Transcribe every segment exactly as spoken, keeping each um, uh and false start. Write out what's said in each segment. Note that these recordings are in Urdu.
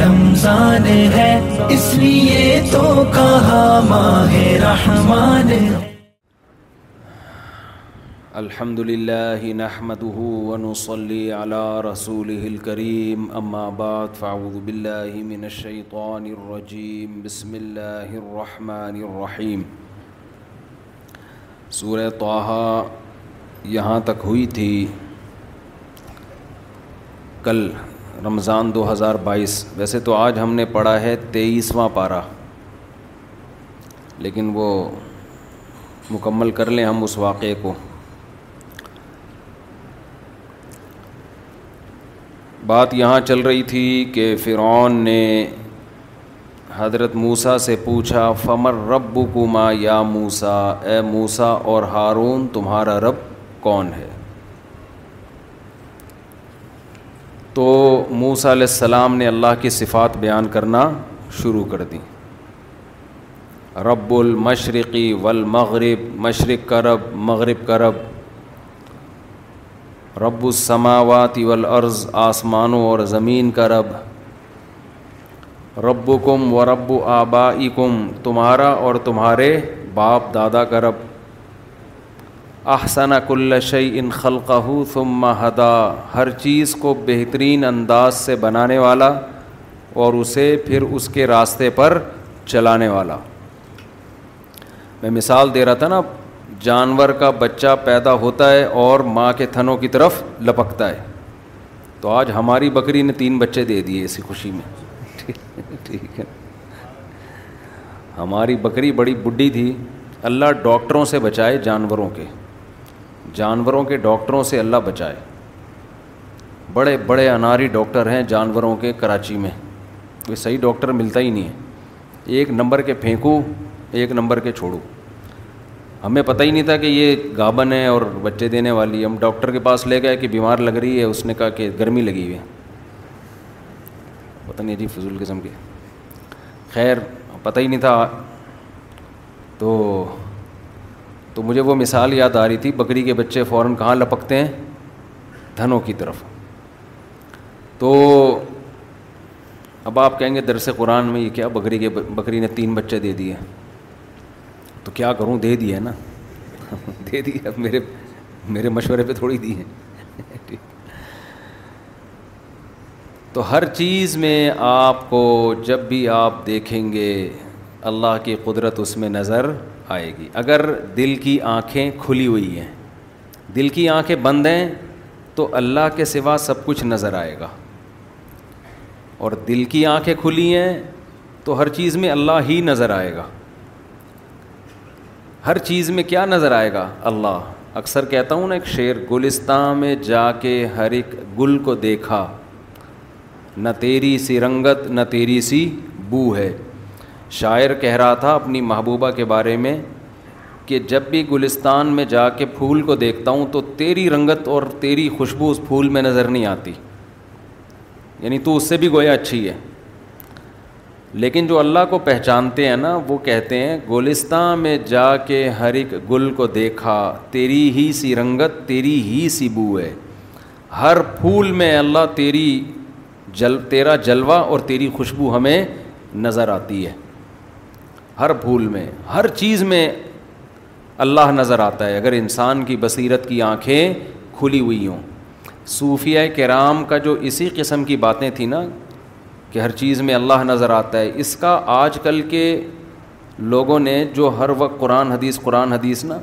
رمضان ہے اس لیے تو کہا ماہ رحمان ہے. الحمدللہ نحمده ونصلی علی رسوله الکریم اما بعد فاعوذ باللہ من الشیطان الرجیم بسم اللہ الرحمن الرحیم. سورہ طٰہٰ یہاں تک ہوئی تھی. کل رمضان دو ہزار بائیس، ویسے تو آج ہم نے پڑھا ہے تیئیسواں پارہ، لیکن وہ مکمل کر لیں ہم اس واقعے کو. بات یہاں چل رہی تھی کہ فرعون نے حضرت موسیٰ سے پوچھا فَمَن رَبُّكُمَا یا موسیٰ، اے موسیٰ اور ہارون تمہارا رب کون ہے؟ تو موسیٰ علیہ السلام نے اللہ کی صفات بیان کرنا شروع کر دی. رب المشرقی والمغرب، مشرق کا رب، مغرب کا رب، رب السماوات والارض، آسمانوں اور زمین کا رب، ربکم و رب آبائکم، تمہارا اور تمہارے باپ دادا کا رب، احسن کل شیء خلقہ ثم ہدا، ہر چیز کو بہترین انداز سے بنانے والا اور اسے پھر اس کے راستے پر چلانے والا. میں مثال دے رہا تھا نا، جانور کا بچہ پیدا ہوتا ہے اور ماں کے تھنوں کی طرف لپکتا ہے، تو آج ہماری بکری نے تین بچے دے دیے اسی خوشی میں. ٹھیک ہے، ہماری بکری بڑی بڈھی تھی، اللہ ڈاکٹروں سے بچائے جانوروں کے، جانوروں کے ڈاکٹروں سے اللہ بچائے. بڑے بڑے اناری ڈاکٹر ہیں جانوروں کے کراچی میں، کوئی صحیح ڈاکٹر ملتا ہی نہیں ہے. ایک نمبر کے پھینکو، ایک نمبر کے چھوڑو. ہمیں پتہ ہی نہیں تھا کہ یہ گابن ہے اور بچے دینے والی. ہم ڈاکٹر کے پاس لے گئے کہ بیمار لگ رہی ہے، اس نے کہا کہ گرمی لگی ہوئی ہے، پتہ نہیں جی فضول قسم کے. خیر پتہ ہی نہیں تھا. تو تو مجھے وہ مثال یاد آ رہی تھی، بکری کے بچے فوراً کہاں لپکتے ہیں؟ دھنوں کی طرف. تو اب آپ کہیں گے درس قرآن میں یہ کیا، بکری کے بکری نے تین بچے دے دیے، تو کیا کروں، دے دی ہے نا، دے دی ہے، میرے میرے مشورے پہ تھوڑی دی ہے. تو ہر چیز میں آپ کو جب بھی آپ دیکھیں گے اللہ کی قدرت اس میں نظر آئے گی، اگر دل کی آنکھیں کھلی ہوئی ہیں. دل کی آنکھیں بند ہیں تو اللہ کے سوا سب کچھ نظر آئے گا، اور دل کی آنکھیں کھلی ہیں تو ہر چیز میں اللہ ہی نظر آئے گا. ہر چیز میں کیا نظر آئے گا؟ اللہ. اکثر کہتا ہوں نا ایک شعر، گلستان میں جا کے ہر ایک گل کو دیکھا، نہ تیری سی رنگت نہ تیری سی بو ہے. شاعر کہہ رہا تھا اپنی محبوبہ کے بارے میں کہ جب بھی گلستان میں جا کے پھول کو دیکھتا ہوں تو تیری رنگت اور تیری خوشبو اس پھول میں نظر نہیں آتی، یعنی تو اس سے بھی گویا اچھی ہے. لیکن جو اللہ کو پہچانتے ہیں نا وہ کہتے ہیں گلستاں میں جا کے ہر ایک گل کو دیکھا، تیری ہی سی رنگت تیری ہی سی بو ہے، ہر پھول میں اللہ تیری جل تیرا جلوہ اور تیری خوشبو ہمیں نظر آتی ہے، ہر پھول میں ہر چیز میں اللہ نظر آتا ہے اگر انسان کی بصیرت کی آنکھیں کھلی ہوئی ہوں. صوفیہ کرام کا جو اسی قسم کی باتیں تھیں نا کہ ہر چیز میں اللہ نظر آتا ہے، اس کا آج کل کے لوگوں نے جو ہر وقت قرآن حدیث قرآن حدیث نا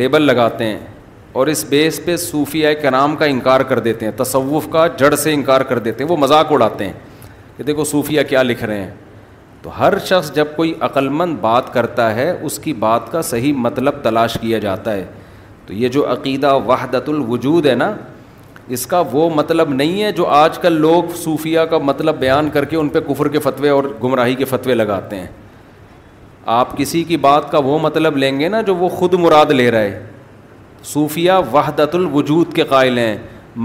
لیبل لگاتے ہیں اور اس بیس پہ صوفیہ کرام کا انکار کر دیتے ہیں، تصوف کا جڑ سے انکار کر دیتے ہیں. وہ مذاق اڑاتے ہیں کہ دیکھو صوفیہ کیا لکھ رہے ہیں. تو ہر شخص جب کوئی عقل مند بات کرتا ہے اس کی بات کا صحیح مطلب تلاش کیا جاتا ہے. تو یہ جو عقیدہ وحدت الوجود ہے نا، اس کا وہ مطلب نہیں ہے جو آج کل لوگ صوفیہ کا مطلب بیان کر کے ان پہ کفر کے فتوے اور گمراہی کے فتوے لگاتے ہیں. آپ کسی کی بات کا وہ مطلب لیں گے نا جو وہ خود مراد لے رہا ہے. صوفیہ وحدت الوجود کے قائل ہیں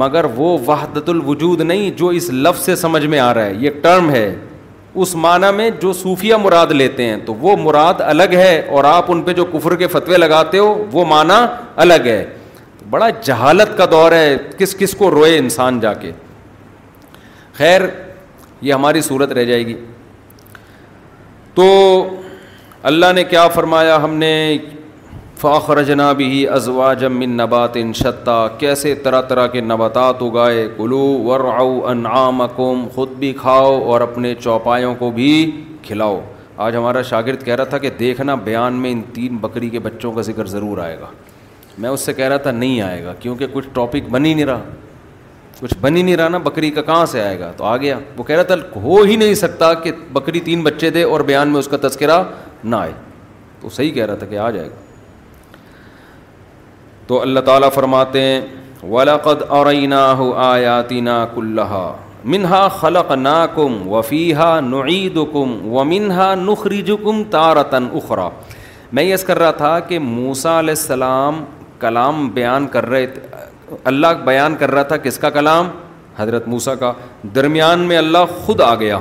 مگر وہ وحدت الوجود نہیں جو اس لفظ سے سمجھ میں آ رہا ہے، یہ ٹرم ہے اس معنی میں جو صوفیہ مراد لیتے ہیں. تو وہ مراد الگ ہے اور آپ ان پہ جو کفر کے فتوے لگاتے ہو وہ معنی الگ ہے. بڑا جہالت کا دور ہے، کس کس کو روئے انسان جا کے. خیر یہ ہماری صورت رہ جائے گی. تو اللہ نے کیا فرمایا، ہم نے فَأَخْرَجْنَا بِهِ أَزْوَاجًا مِّن نَبَاتٍ شَتَّىٰ، کیسے طرح طرح کے نباتات اگائے. كُلُوا وَارْعَوْا أَنْعَامَكُمْ، خود بھی کھاؤ اور اپنے چوپایوں کو بھی کھلاؤ. آج ہمارا شاگرد کہہ رہا تھا کہ دیکھنا بیان میں ان تین بکری کے بچوں کا ذکر ضرور آئے گا. میں اس سے کہہ رہا تھا نہیں آئے گا کیونکہ کچھ ٹاپک بن ہی نہیں رہا، کچھ بن ہی نہیں رہا نا، بکری کا کہاں سے آئے گا. تو آ گیا. وہ کہہ رہا تھا ہو ہی نہیں سکتا کہ بکری تین بچے دے اور بیان میں اس کا تذکرہ نہ آئے. تو صحیح کہہ رہا تھا کہ آ جائے گا. تو اللہ تعالیٰ فرماتے ہیں وَلَقَدْ أَرَيْنَاهُ آيَاتِنَا كُلَّهَا مِنْهَا خَلَقْنَاكُمْ وَفِيهَا نُعِيدُكُمْ وَمِنْهَا نُخْرِجُكُمْ تَارَةً أُخْرَى. میں یہ کر رہا تھا کہ موسیٰ علیہ السلام کلام بیان کر رہے تھے، اللہ بیان کر رہا تھا. کس کا کلام؟ حضرت موسیٰ کا. درمیان میں اللہ خود آ گیا،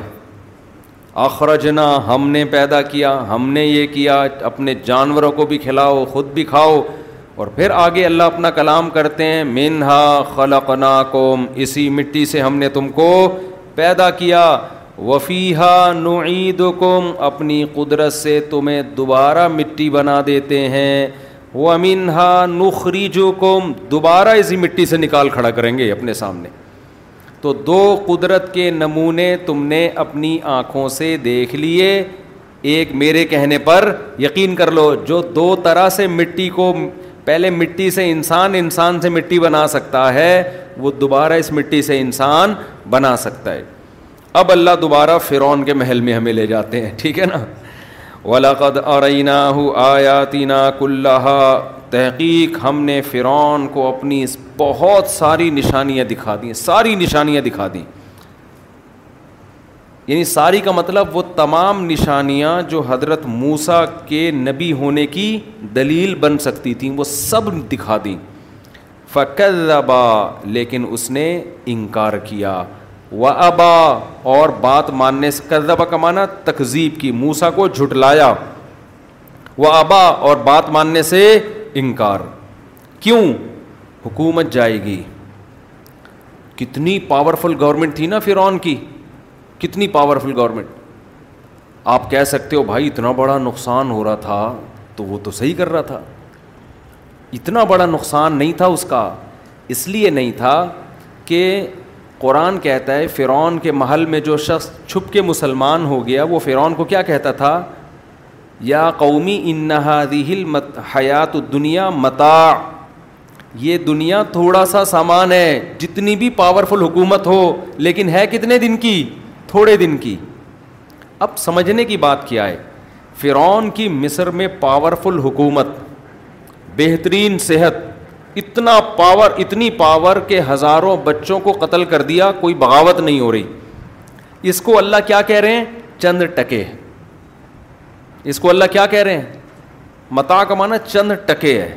اخرجنا، ہم نے پیدا کیا، ہم نے یہ کیا، اپنے جانوروں کو بھی کھلاؤ خود بھی کھاؤ. اور پھر آگے اللہ اپنا کلام کرتے ہیں منہا خلقناکم، اسی مٹی سے ہم نے تم کو پیدا کیا. وفیہا نعیدکم، اپنی قدرت سے تمہیں دوبارہ مٹی بنا دیتے ہیں. ومنہا نخرجکم، دوبارہ اسی مٹی سے نکال کھڑا کریں گے اپنے سامنے. تو دو قدرت کے نمونے تم نے اپنی آنکھوں سے دیکھ لیے، ایک میرے کہنے پر یقین کر لو. جو دو طرح سے مٹی کو، پہلے مٹی سے انسان انسان سے مٹی بنا سکتا ہے، وہ دوبارہ اس مٹی سے انسان بنا سکتا ہے. اب اللہ دوبارہ فرعون کے محل میں ہمیں لے جاتے ہیں، ٹھیک ہے نا. وَلَقَدْ أَرَيْنَاهُ آيَاتِنَا كُلَّهَا، تحقیق ہم نے فرعون کو اپنی بہت ساری نشانیاں دکھا دیں، ساری نشانیاں دکھا دیں. یعنی ساری کا مطلب وہ تمام نشانیاں جو حضرت موسیٰ کے نبی ہونے کی دلیل بن سکتی تھیں وہ سب دکھا دیں. فَكَذَّبَا، لیکن اس نے انکار کیا. وَأَبَا، اور بات ماننے سے، کذبا کا معنی تکذیب کی، موسیٰ کو جھٹلایا. وَأَبَا، اور بات ماننے سے انکار. کیوں؟ حکومت جائے گی. کتنی پاورفل گورنمنٹ تھی نا فرعون کی، کتنی پاورفل گورنمنٹ. آپ کہہ سکتے ہو بھائی اتنا بڑا نقصان ہو رہا تھا تو وہ تو صحیح کر رہا تھا. اتنا بڑا نقصان نہیں تھا اس کا، اس لیے نہیں تھا کہ قرآن کہتا ہے فرعون کے محل میں جو شخص چھپ کے مسلمان ہو گیا وہ فرعون کو کیا کہتا تھا، یا قومی ان ہذہ الحیات الدنیا متاع، یہ دنیا تھوڑا سا سامان ہے. جتنی بھی پاورفل حکومت ہو لیکن ہے کتنے دن کی، تھوڑے دن کی. اب سمجھنے کی بات کیا ہے، فرعون کی مصر میں پاورفل حکومت، بہترین صحت، اتنا پاور، اتنی پاور کہ ہزاروں بچوں کو قتل کر دیا، کوئی بغاوت نہیں ہو رہی. اس کو اللہ کیا کہہ رہے ہیں، چند ٹکے. اس کو اللہ کیا کہہ رہے ہیں، متاع کا معنی چند ٹکے ہے.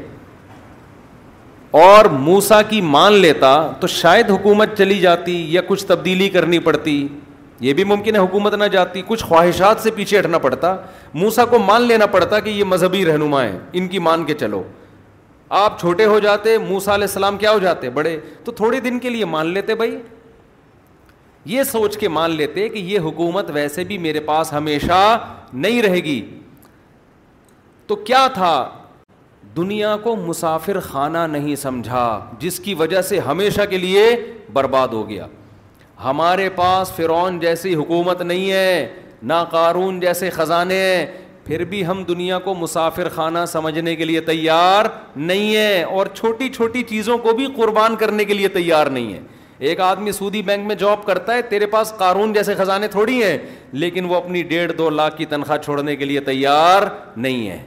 اور موسیٰ کی مان لیتا تو شاید حکومت چلی جاتی یا کچھ تبدیلی کرنی پڑتی. یہ بھی ممکن ہے حکومت نہ جاتی, کچھ خواہشات سے پیچھے ہٹنا پڑتا. موسیٰ کو مان لینا پڑتا کہ یہ مذہبی رہنما ہیں, ان کی مان کے چلو. آپ چھوٹے ہو جاتے, موسیٰ علیہ السلام کیا ہو جاتے, بڑے. تو تھوڑے دن کے لیے مان لیتے بھائی, یہ سوچ کے مان لیتے کہ یہ حکومت ویسے بھی میرے پاس ہمیشہ نہیں رہے گی. تو کیا تھا, دنیا کو مسافر خانہ نہیں سمجھا, جس کی وجہ سے ہمیشہ کے لیے برباد ہو گیا. ہمارے پاس فرعون جیسی حکومت نہیں ہے, نہ قارون جیسے خزانے ہیں, پھر بھی ہم دنیا کو مسافر خانہ سمجھنے کے لیے تیار نہیں ہیں, اور چھوٹی چھوٹی چیزوں کو بھی قربان کرنے کے لیے تیار نہیں ہیں. ایک آدمی سودی بینک میں جاب کرتا ہے, تیرے پاس قارون جیسے خزانے تھوڑی ہیں, لیکن وہ اپنی ڈیڑھ دو لاکھ کی تنخواہ چھوڑنے کے لیے تیار نہیں ہے.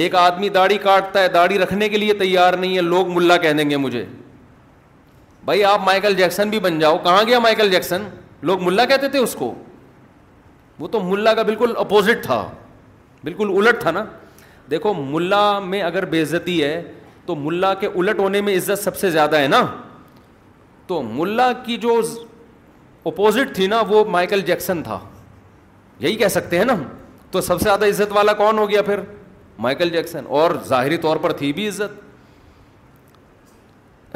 ایک آدمی داڑھی کاٹتا ہے, داڑھی رکھنے کے لیے تیار نہیں ہے, لوگ ملا کہہ دیں گے مجھے. بھائی آپ مائیکل جیکسن بھی بن جاؤ, کہاں گیا مائیکل جیکسن, لوگ ملا کہتے تھے اس کو, وہ تو ملا کا بالکل اپوزٹ تھا, بالکل الٹ تھا نا. دیکھو ملا میں اگر بے عزتی ہے تو ملا کے الٹ ہونے میں عزت سب سے زیادہ ہے نا. تو ملا کی جو اپوزٹ تھی نا وہ مائیکل جیکسن تھا, یہی کہہ سکتے ہیں نا. تو سب سے زیادہ عزت والا کون ہو گیا پھر, مائیکل جیکسن. اور ظاہری طور پر تھی بھی عزت,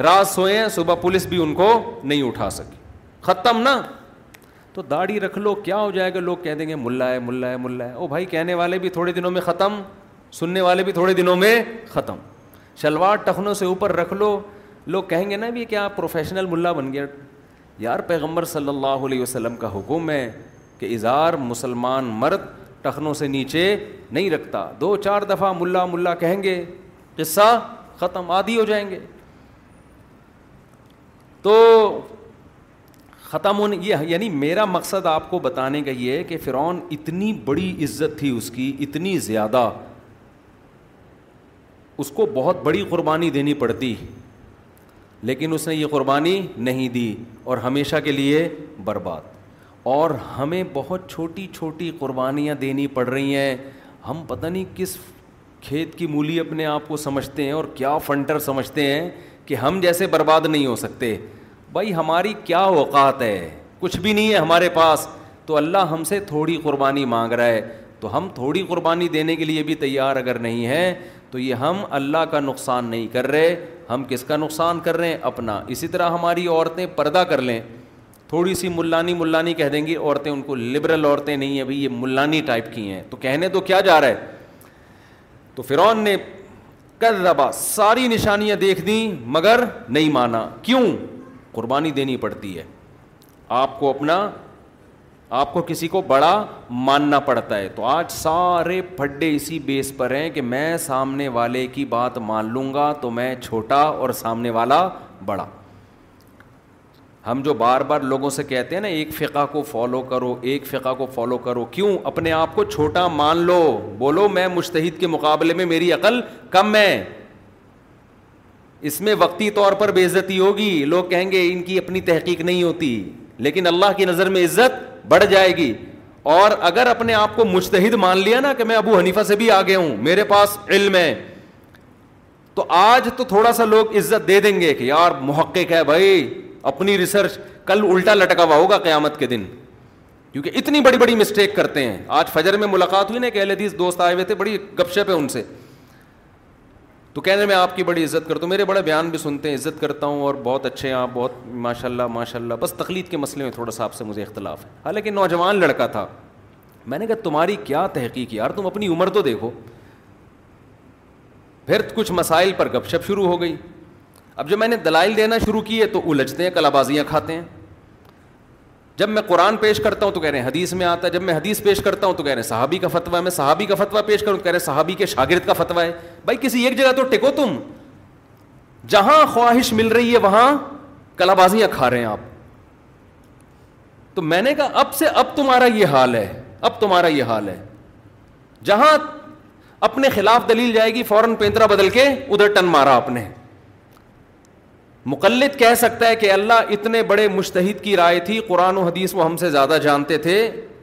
رات سوئے ہیں, صبح پولیس بھی ان کو نہیں اٹھا سکی, ختم نا. تو داڑھی رکھ لو کیا ہو جائے گا, لوگ کہہ دیں گے ملا ہے ملا ہے ملا ہے. او بھائی کہنے والے بھی تھوڑے دنوں میں ختم, سننے والے بھی تھوڑے دنوں میں ختم. شلوار ٹخنوں سے اوپر رکھ لو, لوگ کہیں گے نا بھی کیا پروفیشنل ملا بن گیا. یار پیغمبر صلی اللہ علیہ وسلم کا حکم ہے کہ اظہار مسلمان مرد ٹخنوں سے نیچے نہیں رکھتا. دو چار دفعہ ملا ملا کہیں گے, قصہ ختم, عادی ہو جائیں گے. تو ختم ہونے, یہ یعنی میرا مقصد آپ کو بتانے کا یہ ہے کہ فرعون اتنی بڑی عزت تھی اس کی, اتنی زیادہ, اس کو بہت بڑی قربانی دینی پڑتی, لیکن اس نے یہ قربانی نہیں دی اور ہمیشہ کے لیے برباد. اور ہمیں بہت چھوٹی چھوٹی قربانیاں دینی پڑ رہی ہیں. ہم پتہ نہیں کس کھیت کی مولی اپنے آپ کو سمجھتے ہیں اور کیا فنٹر سمجھتے ہیں کہ ہم جیسے برباد نہیں ہو سکتے. بھائی ہماری کیا اوقات ہے, کچھ بھی نہیں ہے ہمارے پاس. تو اللہ ہم سے تھوڑی قربانی مانگ رہا ہے, تو ہم تھوڑی قربانی دینے کے لیے بھی تیار اگر نہیں ہیں تو یہ ہم اللہ کا نقصان نہیں کر رہے, ہم کس کا نقصان کر رہے ہیں, اپنا. اسی طرح ہماری عورتیں پردہ کر لیں, تھوڑی سی ملانی ملانی کہہ دیں گی عورتیں, ان کو لبرل عورتیں نہیں ہیں بھائی, یہ ملانی ٹائپ کی ہیں, تو کہنے تو کیا جا رہا ہے. تو فرعون نے کذبا, ساری نشانیاں دیکھ دیں مگر نہیں مانا. کیوں, قربانی دینی پڑتی ہے آپ کو, اپنا آپ کو کسی کو بڑا ماننا پڑتا ہے. تو آج سارے پھڈے اسی بیس پر ہیں کہ میں سامنے والے کی بات مان لوں گا تو میں چھوٹا اور سامنے والا بڑا. ہم جو بار بار لوگوں سے کہتے ہیں نا ایک فقہ کو فالو کرو, ایک فقہ کو فالو کرو, کیوں, اپنے آپ کو چھوٹا مان لو, بولو میں مجتہد کے مقابلے میں میری عقل کم ہے. اس میں وقتی طور پر بے عزتی ہوگی, لوگ کہیں گے ان کی اپنی تحقیق نہیں ہوتی, لیکن اللہ کی نظر میں عزت بڑھ جائے گی. اور اگر اپنے آپ کو مجتہد مان لیا نا کہ میں ابو حنیفہ سے بھی آگے ہوں, میرے پاس علم ہے, تو آج تو تھوڑا سا لوگ عزت دے دیں گے کہ یار محقق ہے بھائی, اپنی ریسرچ. کل الٹا لٹکا ہوا ہوگا قیامت کے دن, کیونکہ اتنی بڑی بڑی مسٹیک کرتے ہیں. آج فجر میں ملاقات ہوئی نا, کہ اہل حدیث دوست آئے ہوئے تھے, بڑی گپ شپ ہے ان سے, تو کہہ رہے میں آپ کی بڑی عزت کرتا ہوں, میرے بڑے بیان بھی سنتے ہیں, عزت کرتا ہوں, اور بہت اچھے ہیں آپ, بہت ماشاء اللہ ماشاء اللہ, بس تقلید کے مسئلے میں تھوڑا سا آپ سے مجھے اختلاف ہے. حالانکہ نوجوان لڑکا تھا. میں نے کہا تمہاری کیا تحقیق یار, تم اپنی عمر تو دیکھو. پھر کچھ مسائل پر گپ شپ شروع ہو گئی. اب جب میں نے دلائل دینا شروع کیے تو الجھتے ہیں, کلابازیاں کھاتے ہیں. جب میں قرآن پیش کرتا ہوں تو کہہ رہے ہیں حدیث میں آتا ہے, جب میں حدیث پیش کرتا ہوں تو کہہ رہے ہیں صحابی کا فتویٰ ہے, میں صحابی کا فتویٰ پیش کروں تو کہہ رہے ہیں صحابی کے شاگرد کا فتویٰ ہے. بھائی کسی ایک جگہ تو ٹکو, تم جہاں خواہش مل رہی ہے وہاں کلابازیاں کھا رہے ہیں آپ. تو میں نے کہا اب سے اب تمہارا یہ حال ہے, اب تمہارا یہ حال ہے, جہاں اپنے خلاف دلیل جائے گی فوراً پینترا بدل کے ادھر ٹن مارا آپ نے. مقلد کہہ سکتا ہے کہ اللہ اتنے بڑے مجتہد کی رائے تھی, قرآن و حدیث وہ ہم سے زیادہ جانتے تھے,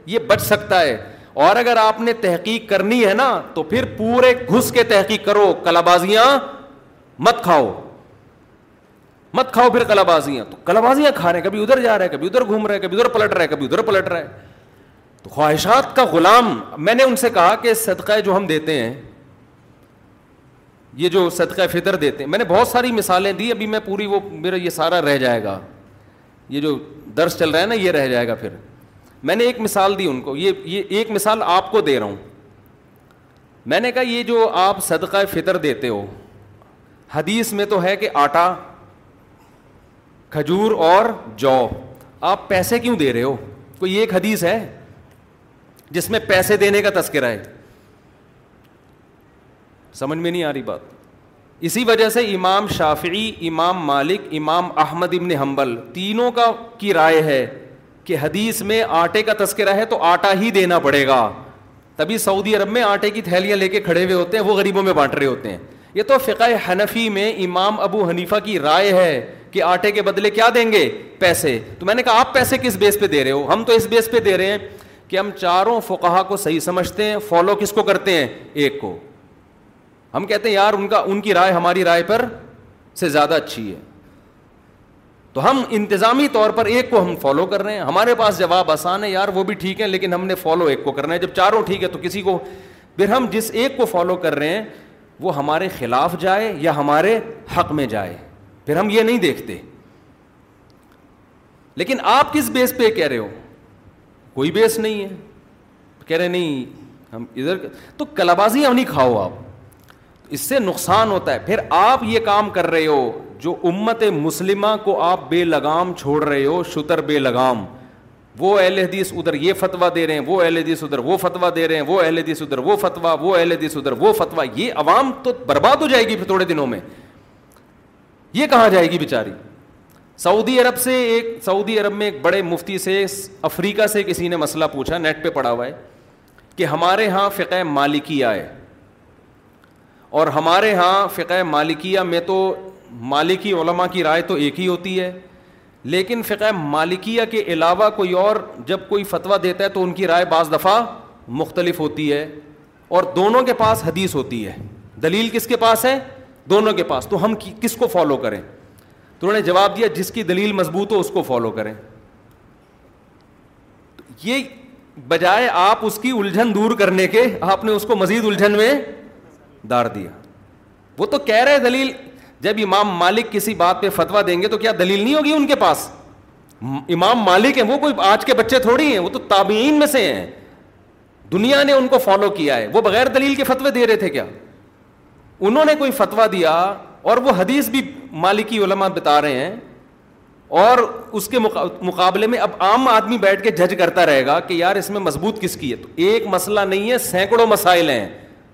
یہ بچ سکتا ہے. اور اگر آپ نے تحقیق کرنی ہے نا تو پھر پورے گھس کے تحقیق کرو, کلابازیاں مت کھاؤ مت کھاؤ پھر کلا بازیاں. تو کلا بازیاں کھا رہے ہیں, کبھی ادھر جا رہے ہیں, کبھی ادھر گھوم رہے ہیں, کبھی ادھر پلٹ رہے ہیں, کبھی ادھر پلٹ رہے ہیں. تو خواہشات کا غلام. میں نے ان سے کہا کہ صدقہ جو ہم دیتے ہیں, یہ جو صدقہ فطر دیتے ہیں, میں نے بہت ساری مثالیں دی, ابھی میں پوری وہ میرا یہ سارا رہ جائے گا, یہ جو درس چل رہا ہے نا یہ رہ جائے گا. پھر میں نے ایک مثال دی ان کو, یہ یہ ایک مثال آپ کو دے رہا ہوں. میں نے کہا یہ جو آپ صدقہ فطر دیتے ہو, حدیث میں تو ہے کہ آٹا, کھجور اور جو, آپ پیسے کیوں دے رہے ہو؟ کوئی ایک حدیث ہے جس میں پیسے دینے کا تذکرہ ہے؟ سمجھ میں نہیں آ رہی بات. اسی وجہ سے امام شافعی, امام مالک, امام احمد ابن حنبل, تینوں کا کی رائے ہے کہ حدیث میں آٹے کا تذکرہ ہے تو آٹا ہی دینا پڑے گا. تبھی سعودی عرب میں آٹے کی تھیلیاں لے کے کھڑے ہوئے ہوتے ہیں, وہ غریبوں میں بانٹ رہے ہوتے ہیں. یہ تو فقہ حنفی میں امام ابو حنیفہ کی رائے ہے کہ آٹے کے بدلے کیا دیں گے؟ پیسے. تو میں نے کہا آپ پیسے کس بیس پہ دے رہے ہو؟ ہم تو اس بیس پہ دے رہے ہیں کہ ہم چاروں فقہا کو صحیح سمجھتے ہیں, فالو کس کو کرتے ہیں؟ ایک کو. ہم کہتے ہیں یار ان کا ان کی رائے ہماری رائے پر سے زیادہ اچھی ہے, تو ہم انتظامی طور پر ایک کو ہم فالو کر رہے ہیں. ہمارے پاس جواب آسان ہے, یار وہ بھی ٹھیک ہے لیکن ہم نے فالو ایک کو کرنا ہے. جب چاروں ٹھیک ہے تو کسی کو, پھر ہم جس ایک کو فالو کر رہے ہیں وہ ہمارے خلاف جائے یا ہمارے حق میں جائے, پھر ہم یہ نہیں دیکھتے. لیکن آپ کس بیس پہ کہہ رہے ہو؟ کوئی بیس نہیں ہے. کہہ رہے نہیں ہم ادھر, تو کلابازیاں نہیں کھاؤ آپ, اس سے نقصان ہوتا ہے. پھر آپ یہ کام کر رہے ہو جو امت مسلمہ کو آپ بے لگام چھوڑ رہے ہو, شتر بے لگام. وہ اہل حدیث ادھر یہ فتویٰ دے رہے ہیں, وہ اہل حدیث ادھر وہ فتویٰ دے رہے ہیں, وہ اہل حدیث ادھر وہ فتویٰ, وہ اہل حدیث ادھر وہ فتویٰ. یہ عوام تو برباد ہو جائے گی پھر تھوڑے دنوں میں, یہ کہاں جائے گی بیچاری. سعودی عرب سے ایک سعودی عرب میں ایک بڑے مفتی سے افریقہ سے کسی نے مسئلہ پوچھا, نیٹ پہ پڑا ہوا ہے, کہ ہمارے ہاں فقہ مالکیہ ہے اور ہمارے ہاں فقہ مالکیہ میں تو مالکی علماء کی رائے تو ایک ہی ہوتی ہے, لیکن فقہ مالکیہ کے علاوہ کوئی اور جب کوئی فتویٰ دیتا ہے تو ان کی رائے بعض دفعہ مختلف ہوتی ہے, اور دونوں کے پاس حدیث ہوتی ہے. دلیل کس کے پاس ہے؟ دونوں کے پاس. تو ہم کس کو فالو کریں؟ تو انہوں نے جواب دیا جس کی دلیل مضبوط ہو اس کو فالو کریں. یہ بجائے آپ اس کی الجھن دور کرنے کے, آپ نے اس کو مزید الجھن میں دار دیا. وہ تو کہہ رہے دلیل, جب امام مالک کسی بات پہ فتویٰ دیں گے تو کیا دلیل نہیں ہوگی ان کے پاس؟ امام مالک ہیں, وہ کوئی آج کے بچے تھوڑی ہیں, وہ تو تابعین میں سے ہیں, دنیا نے ان کو فالو کیا ہے. وہ بغیر دلیل کے فتوے دے رہے تھے کیا؟ انہوں نے کوئی فتویٰ دیا اور وہ حدیث بھی مالکی علماء بتا رہے ہیں, اور اس کے مقابلے میں اب عام آدمی بیٹھ کے جج کرتا رہے گا کہ یار اس میں مضبوط کس کی ہے. تو ایک مسئلہ نہیں ہے, سینکڑوں مسائل ہیں.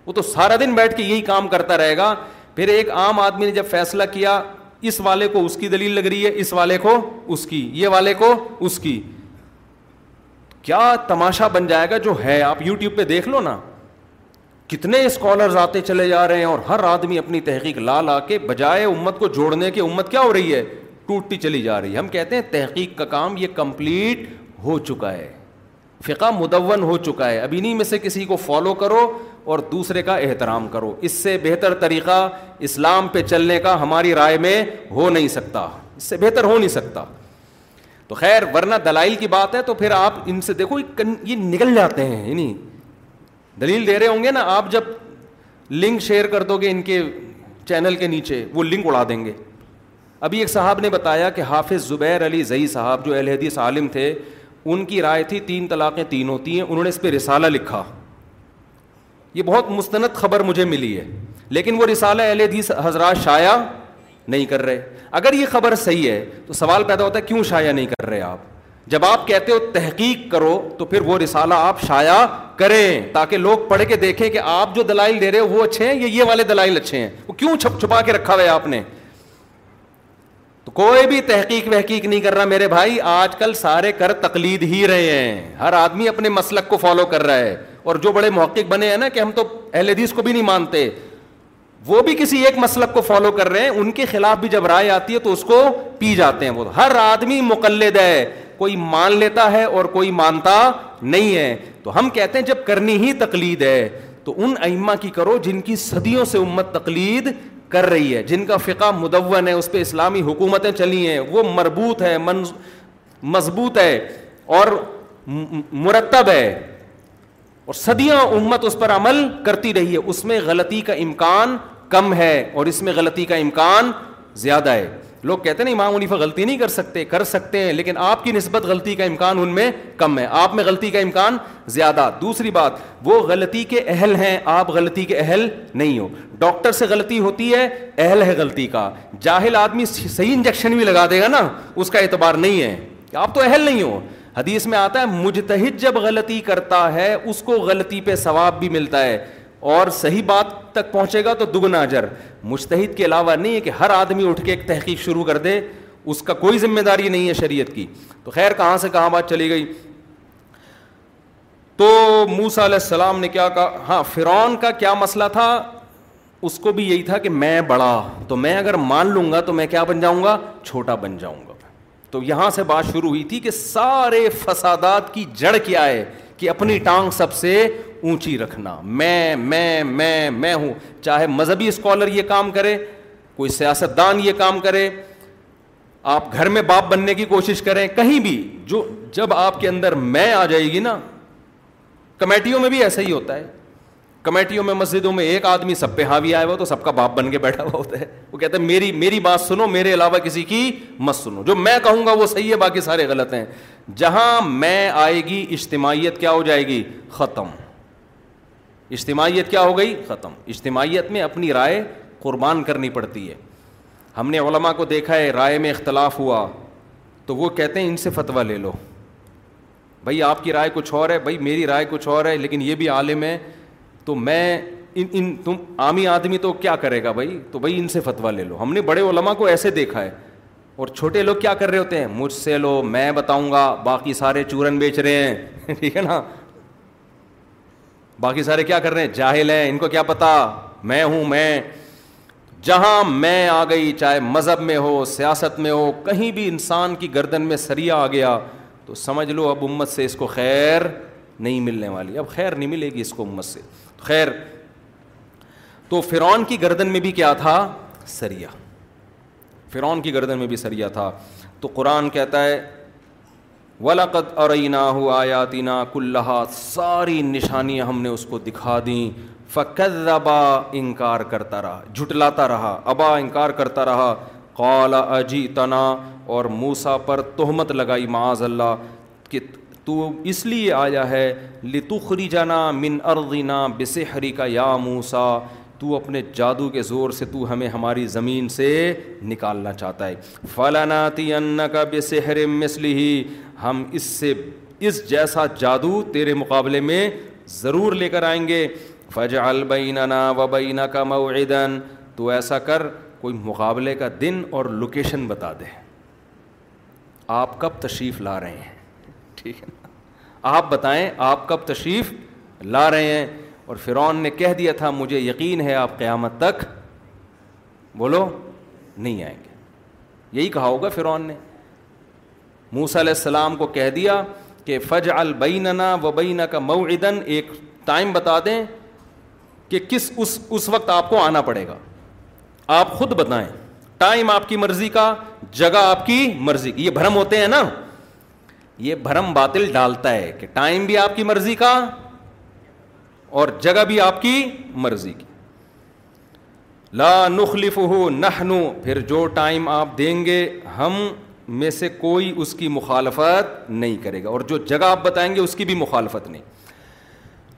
وہ تو سارا دن بیٹھ کے یہی کام کرتا رہے گا. پھر ایک عام آدمی نے جب فیصلہ کیا, اس والے کو اس کی دلیل لگ رہی ہے, اس والے کو اس کی, یہ والے کو اس کی, کیا تماشا بن جائے گا جو ہے. آپ یوٹیوب پہ دیکھ لو نا, کتنے اسکالرز آتے چلے جا رہے ہیں اور ہر آدمی اپنی تحقیق لا لا کے, بجائے امت کو جوڑنے کے امت کیا ہو رہی ہے؟ ٹوٹتی چلی جا رہی ہے. ہم کہتے ہیں تحقیق کا کام یہ کمپلیٹ ہو چکا ہے, فقہ مدون ہو چکا ہے. اب انہی میں سے کسی کو فالو کرو اور دوسرے کا احترام کرو. اس سے بہتر طریقہ اسلام پہ چلنے کا ہماری رائے میں ہو نہیں سکتا, اس سے بہتر ہو نہیں سکتا. تو خیر, ورنہ دلائل کی بات ہے تو پھر آپ ان سے دیکھو یہ نکل جاتے ہیں, یعنی دلیل دے رہے ہوں گے نا, آپ جب لنک شیئر کر دو گے ان کے چینل کے نیچے, وہ لنک اڑا دیں گے. ابھی ایک صاحب نے بتایا کہ حافظ زبیر علی زئی صاحب جو اہل حدیث عالم تھے, ان کی رائے تھی تین طلاقیں تین ہوتی ہیں. انہوں نے اس پہ رسالہ لکھا, یہ بہت مستند خبر مجھے ملی ہے, لیکن وہ رسالہ اہل حدیث حضرات شائع نہیں کر رہے. اگر یہ خبر صحیح ہے تو سوال پیدا ہوتا ہے کیوں شائع نہیں کر رہے آپ؟ جب آپ کہتے ہو تحقیق کرو تو پھر وہ رسالہ آپ شائع کریں تاکہ لوگ پڑھ کے دیکھیں کہ آپ جو دلائل دے رہے ہو وہ اچھے ہیں یا یہ والے دلائل اچھے ہیں. وہ کیوں چھپ چھپا کے رکھا ہوا ہے آپ نے؟ تو کوئی بھی تحقیق وحقیق نہیں کر رہا میرے بھائی. آج کل سارے کر تقلید ہی رہے ہیں, ہر آدمی اپنے مسلک کو فالو کر رہا ہے. اور جو بڑے محقق بنے ہیں نا کہ ہم تو اہل حدیث کو بھی نہیں مانتے, وہ بھی کسی ایک مسلک کو فالو کر رہے ہیں. ان کے خلاف بھی جب رائے آتی ہے تو اس کو پی جاتے ہیں. وہ ہر آدمی مقلد ہے, کوئی مان لیتا ہے اور کوئی مانتا نہیں ہے. تو ہم کہتے ہیں جب کرنی ہی تقلید ہے تو ان ائمہ کی کرو جن کی صدیوں سے امت تقلید کر رہی ہے. جن کا فقہ مدون ہے, اس پہ اسلامی حکومتیں چلی ہیں, وہ مربوط ہے, مضبوط ہے اور مرتب ہے, اور صدیاں امت اس پر عمل کرتی رہی ہے. اس میں غلطی کا امکان کم ہے اور اس میں غلطی کا امکان زیادہ ہے. لوگ کہتے ہیں امام حنیفہ غلطی نہیں کر سکتے, کر سکتے ہیں, لیکن آپ کی نسبت غلطی کا امکان ان میں کم ہے, آپ میں غلطی کا امکان زیادہ. دوسری بات, وہ غلطی کے اہل ہیں, آپ غلطی کے اہل نہیں ہو. ڈاکٹر سے غلطی ہوتی ہے, اہل ہے غلطی کا. جاہل آدمی صحیح انجیکشن بھی لگا دے گا نا, اس کا اعتبار نہیں ہے, آپ تو اہل نہیں ہو. حدیث میں آتا ہے مجتہد جب غلطی کرتا ہے اس کو غلطی پہ ثواب بھی ملتا ہے, اور صحیح بات تک پہنچے گا تو دگنا اجر. مجتہد کے علاوہ نہیں ہے کہ ہر آدمی اٹھ کے ایک تحقیق شروع کر دے, اس کا کوئی ذمہ داری نہیں ہے شریعت کی. تو خیر کہاں سے کہاں بات چلی گئی. تو موسیٰ علیہ السلام نے کیا کہا, ہاں فرعون کا کیا مسئلہ تھا, اس کو بھی یہی تھا کہ میں بڑا, تو میں اگر مان لوں گا تو میں کیا بن جاؤں گا, چھوٹا بن جاؤں گا. تو یہاں سے بات شروع ہوئی تھی کہ سارے فسادات کی جڑ کیا ہے, کہ اپنی ٹانگ سب سے اونچی رکھنا, میں میں میں میں ہوں. چاہے مذہبی اسکالر یہ کام کرے, کوئی سیاستدان یہ کام کرے, آپ گھر میں باپ بننے کی کوشش کریں, کہیں بھی جو جب آپ کے اندر میں آ جائے گی نا, کمیٹیوں میں بھی ایسا ہی ہوتا ہے. کمیٹیوں میں, مسجدوں میں ایک آدمی سب پہ حاوی آیا ہوا, تو سب کا باپ بن کے بیٹھا ہوا ہوتا ہے. وہ کہتا ہے میری میری بات سنو, میرے علاوہ کسی کی مت سنو, جو میں کہوں گا وہ صحیح ہے, باقی سارے غلط ہیں. جہاں میں آئے گی اجتماعیت کیا ہو جائے گی, ختم. اجتماعیت کیا ہو گئی, ختم. اجتماعیت میں اپنی رائے قربان کرنی پڑتی ہے. ہم نے علماء کو دیکھا ہے, رائے میں اختلاف ہوا تو وہ کہتے ہیں ان سے فتویٰ لے لو, بھائی آپ کی رائے کچھ اور ہے, بھائی میری رائے کچھ اور ہے, لیکن یہ بھی عالم ہے, تو میں ان ان تم عامی آدمی تو کیا کرے گا بھائی, تو بھائی ان سے فتویٰ لے لو. ہم نے بڑے علماء کو ایسے دیکھا ہے. اور چھوٹے لوگ کیا کر رہے ہوتے ہیں, مجھ سے لو میں بتاؤں گا, باقی سارے چورن بیچ رہے ہیں, ٹھیک ہے نا, باقی سارے کیا کر رہے ہیں, جاہل ہیں, ان کو کیا پتا میں ہوں میں. جہاں میں آ گئی, چاہے مذہب میں ہو, سیاست میں ہو, کہیں بھی انسان کی گردن میں سریا آ گیا تو سمجھ لو اب امت سے اس کو خیر نہیں ملنے والی, اب خیر نہیں ملے گی اس کو امت سے. خیر, تو فرعون کی گردن میں بھی کیا تھا, سریا. فرعون کی گردن میں بھی سریا تھا. تو قرآن کہتا ہے وَلَقَدْ أَرَيْنَاهُ آيَاتِنَا كُلَّهَا, ساری نشانیاں ہم نے اس کو دکھا دیں. فَكَذَّبَ, انکار کرتا رہا, جھٹلاتا رہا, ابا انکار کرتا رہا. قَالَ أَجِئْتَنَا, اور موسیٰ پر تہمت لگائی معاذ اللہ کہ تو اس لیے آیا ہے, لِتُخْرِجَنَا مِنْ أَرْضِنَا بِسِحْرِكَ يَا مُوسَى, تو اپنے جادو کے زور سے تو ہمیں ہماری زمین سے نکالنا چاہتا ہے. فَلَنَأْتِيَنَّكَ بِسِحْرٍ مِثْلِهِ, ہم اس سے اس جیسا جادو تیرے مقابلے میں ضرور لے کر آئیں گے. فَاجْعَلْ بَيْنَنَا وَبَيْنَكَ مَوْعِدًا, تو ایسا کر کوئی مقابلے کا دن اور لوکیشن بتا دے, آپ کب تشریف لا رہے ہیں, ٹھیک ہے, آپ بتائیں آپ کب تشریف لا رہے ہیں. اور فرعون نے کہہ دیا تھا مجھے یقین ہے آپ قیامت تک بولو نہیں آئیں گے, یہی کہا ہوگا فرعون نے. موسیٰ علیہ السلام کو کہہ دیا کہ فجعل بیننا وبینک موعدا, ایک ٹائم بتا دیں کہ کس اس اس وقت آپ کو آنا پڑے گا, آپ خود بتائیں. ٹائم آپ کی مرضی کا, جگہ آپ کی مرضی کی. یہ بھرم ہوتے ہیں نا, یہ بھرم باطل ڈالتا ہے کہ ٹائم بھی آپ کی مرضی کا اور جگہ بھی آپ کی مرضی کی. لا نخلفہ نحن, پھر جو ٹائم آپ دیں گے ہم میں سے کوئی اس کی مخالفت نہیں کرے گا, اور جو جگہ آپ بتائیں گے اس کی بھی مخالفت نہیں.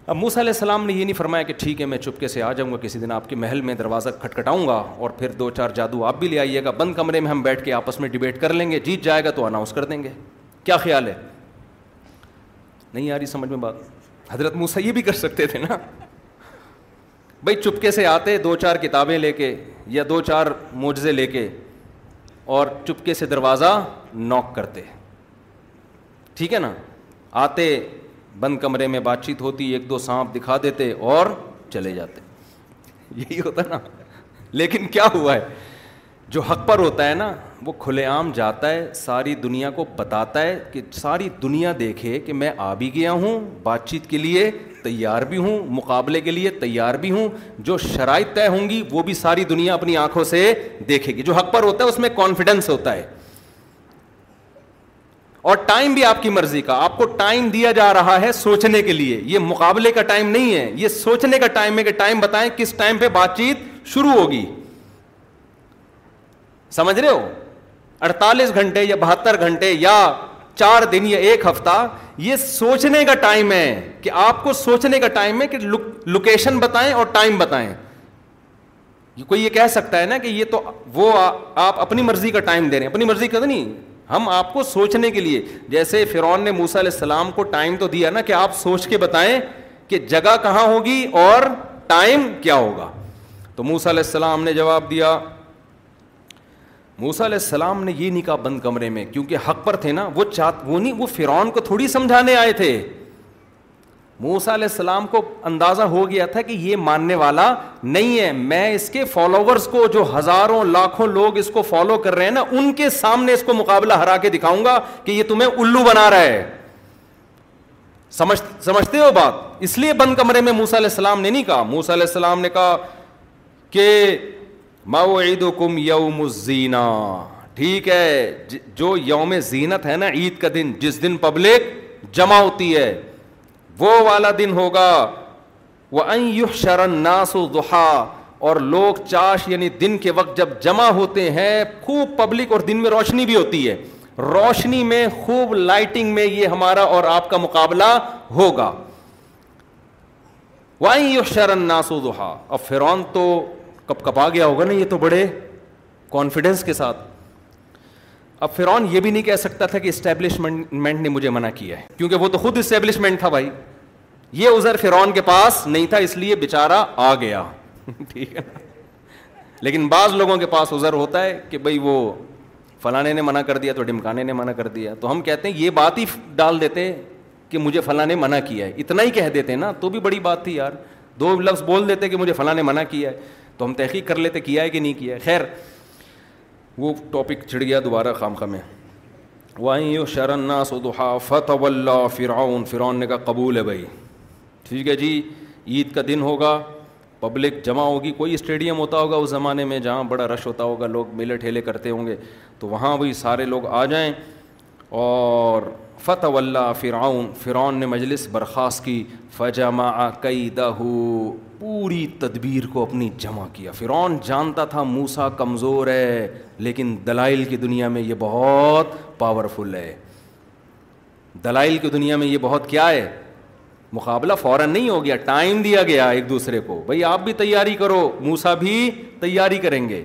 اب موسیٰ علیہ السلام نے یہ نہیں فرمایا کہ ٹھیک ہے میں چپکے سے آ جاؤں گا, کسی دن آپ کے محل میں دروازہ کھٹکھٹاؤں گا اور پھر دو چار جادو آپ بھی لے آئیے گا, بند کمرے میں ہم بیٹھ کے آپس میں ڈبیٹ کر لیں گے, جیت جائے گا تو اناؤنس کر دیں گے. کیا خیال ہے, نہیں آ رہی سمجھ میں بات. حضرت موسیٰ یہ بھی کر سکتے تھے نا, بھائی چپکے سے آتے دو چار کتابیں لے کے یا دو چار معجزے لے کے اور چپکے سے دروازہ نوک کرتے, ٹھیک ہے نا, آتے بند کمرے میں بات چیت ہوتی, ایک دو سانپ دکھا دیتے اور چلے جاتے, یہی ہوتا نا. لیکن کیا ہوا ہے, جو حق پر ہوتا ہے نا وہ کھلے عام جاتا ہے, ساری دنیا کو بتاتا ہے کہ ساری دنیا دیکھے کہ میں آ بھی گیا ہوں, بات چیت کے لیے تیار بھی ہوں, مقابلے کے لیے تیار بھی ہوں, جو شرائط طے ہوں گی وہ بھی ساری دنیا اپنی آنکھوں سے دیکھے گی. جو حق پر ہوتا ہے اس میں کانفیڈنس ہوتا ہے. اور ٹائم بھی آپ کی مرضی کا, آپ کو ٹائم دیا جا رہا ہے سوچنے کے لیے. یہ مقابلے کا ٹائم نہیں ہے, یہ سوچنے کا ٹائم ہے کہ ٹائم بتائیں کس ٹائم پہ بات چیت شروع ہوگی. سمجھ رہے ہو؟ اڑتالیس گھنٹے یا بہتر گھنٹے یا چار دن یا ایک ہفتہ, یہ سوچنے کا ٹائم ہے کہ آپ کو سوچنے کا ٹائم ہے کہ لوکیشن بتائیں اور ٹائم بتائیں. کوئی یہ کہہ سکتا ہے نا کہ یہ تو وہ آپ اپنی مرضی کا ٹائم دے رہے ہیں. اپنی مرضی کا نہیں, ہم آپ کو سوچنے کے لیے, جیسے فرعون نے موسیٰ علیہ السلام کو ٹائم تو دیا نا کہ آپ سوچ کے بتائیں کہ جگہ کہاں ہوگی اور ٹائم کیا ہوگا. تو موسیٰ علیہ السلام نے جواب دیا, موسیٰ علیہ السلام نے یہ نہیں کہا بند کمرے میں, کیونکہ حق پر تھے نا, وہ چاہت وہ نہیں, وہ فرعون کو تھوڑی سمجھانے آئے تھے. موسیٰ علیہ السلام کو اندازہ ہو گیا تھا کہ یہ ماننے والا نہیں ہے, میں اس کے فالوورز کو, جو ہزاروں لاکھوں لوگ اس کو فالو کر رہے ہیں نا, ان کے سامنے اس کو مقابلہ ہرا کے دکھاؤں گا کہ یہ تمہیں الو بنا رہا ہے. سمجھ سمجھتے ہو بات؟ اس لیے بند کمرے میں موسیٰ علیہ السلام نے نہیں کہا. موسیٰ علیہ السلام نے کہا کہ موعدکم یوم الزینہ, ٹھیک ہے, جو یوم زینت ہے نا, عید کا دن, جس دن پبلک جمع ہوتی ہے, وہ والا دن ہوگا. وَأَن يُحْشَرَ النَّاسُ ضُحَا, اور لوگ چاش یعنی دن کے وقت جب جمع ہوتے ہیں, خوب پبلک, اور دن میں روشنی بھی ہوتی ہے, روشنی میں خوب لائٹنگ میں یہ ہمارا اور آپ کا مقابلہ ہوگا. وَأَن يُحْشَرَ النَّاسُ ضُحَا, اب فرعون تو کپ کپا گیا ہوگا نا, یہ تو بڑے کانفیڈنس کے ساتھ. اب فرعون یہ بھی نہیں کہہ سکتا تھا کہ اسٹیبلشمنٹ نے مجھے منع کیا ہے, کیونکہ وہ تو خود اسٹیبلشمنٹ تھا بھائی. یہ عذر فرعون کے پاس نہیں تھا, اس لیے بیچارہ آ گیا, ٹھیک ہے. لیکن بعض لوگوں کے پاس عذر ہوتا ہے کہ بھائی وہ فلانے نے منع کر دیا تو ڈمکانے نے منع کر دیا, تو ہم کہتے ہیں یہ بات ہی ڈال دیتے کہ مجھے فلاں نے منع کیا ہے, اتنا ہی کہہ دیتے نا تو بھی بڑی بات تھی یار. دو لفظ بول دیتے کہ مجھے فلاں نے منع کیا ہے تو ہم تحقیق کر لیتے کیا ہے کہ نہیں کیا ہے. خیر, وہ ٹاپک چھڑ گیا دوبارہ خام خام میں. وَيُحْشَرَ النَّاسُ ضُحًى فَتَوَلَّى فِرْعَوْنَ, فرعون نے کہا قبول ہے بھائی, ٹھیک ہے جی, عید کا دن ہوگا, پبلک جمع ہوگی, کوئی اسٹیڈیم ہوتا ہوگا اس زمانے میں جہاں بڑا رش ہوتا ہوگا, لوگ میلے ٹھیلے کرتے ہوں گے, تو وہاں وہی سارے لوگ آ جائیں. اور فَتَوَلَّى فِرْعَوْنَ, فرعون نے مجلس برخاست کی. فَجَمَعَ كَيْدَهُ, پوری تدبیر کو اپنی جمع کیا. فرعون جانتا تھا موسیٰ کمزور ہے, لیکن دلائل کی دنیا میں یہ بہت پاورفل ہے. دلائل کی دنیا میں یہ بہت کیا ہے, مقابلہ فوراً نہیں ہو گیا, ٹائم دیا گیا ایک دوسرے کو, بھائی آپ بھی تیاری کرو, موسیٰ بھی تیاری کریں گے.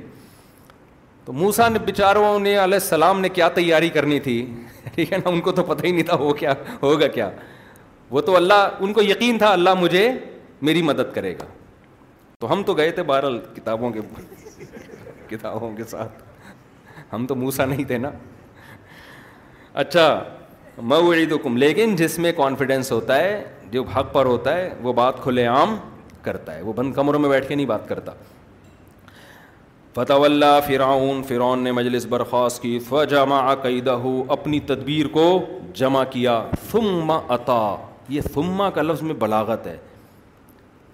تو موسیٰ نے بیچاروں نے علیہ السلام نے کیا تیاری کرنی تھی, ٹھیک ہے نا, ان کو تو پتہ ہی نہیں تھا وہ کیا ہوگا کیا. وہ تو اللہ, ان کو یقین تھا اللہ مجھے میری مدد کرے گا. تو ہم تو گئے تھے بہرحال کتابوں کے کتابوں کے ساتھ, ہم تو موسیٰ نہیں تھے نا. اچھا, موعدکم, لیکن جس میں کانفیڈنس ہوتا ہے, جو حق پر ہوتا ہے, وہ بات کھلے عام کرتا ہے, وہ بند کمروں میں بیٹھ کے نہیں بات کرتا. فتولی فرعون, فرعون نے مجلس برخاست کی. فجمع کیدہ, اپنی تدبیر کو جمع کیا. ثم اتا, یہ ثم کا لفظ میں بلاغت ہے,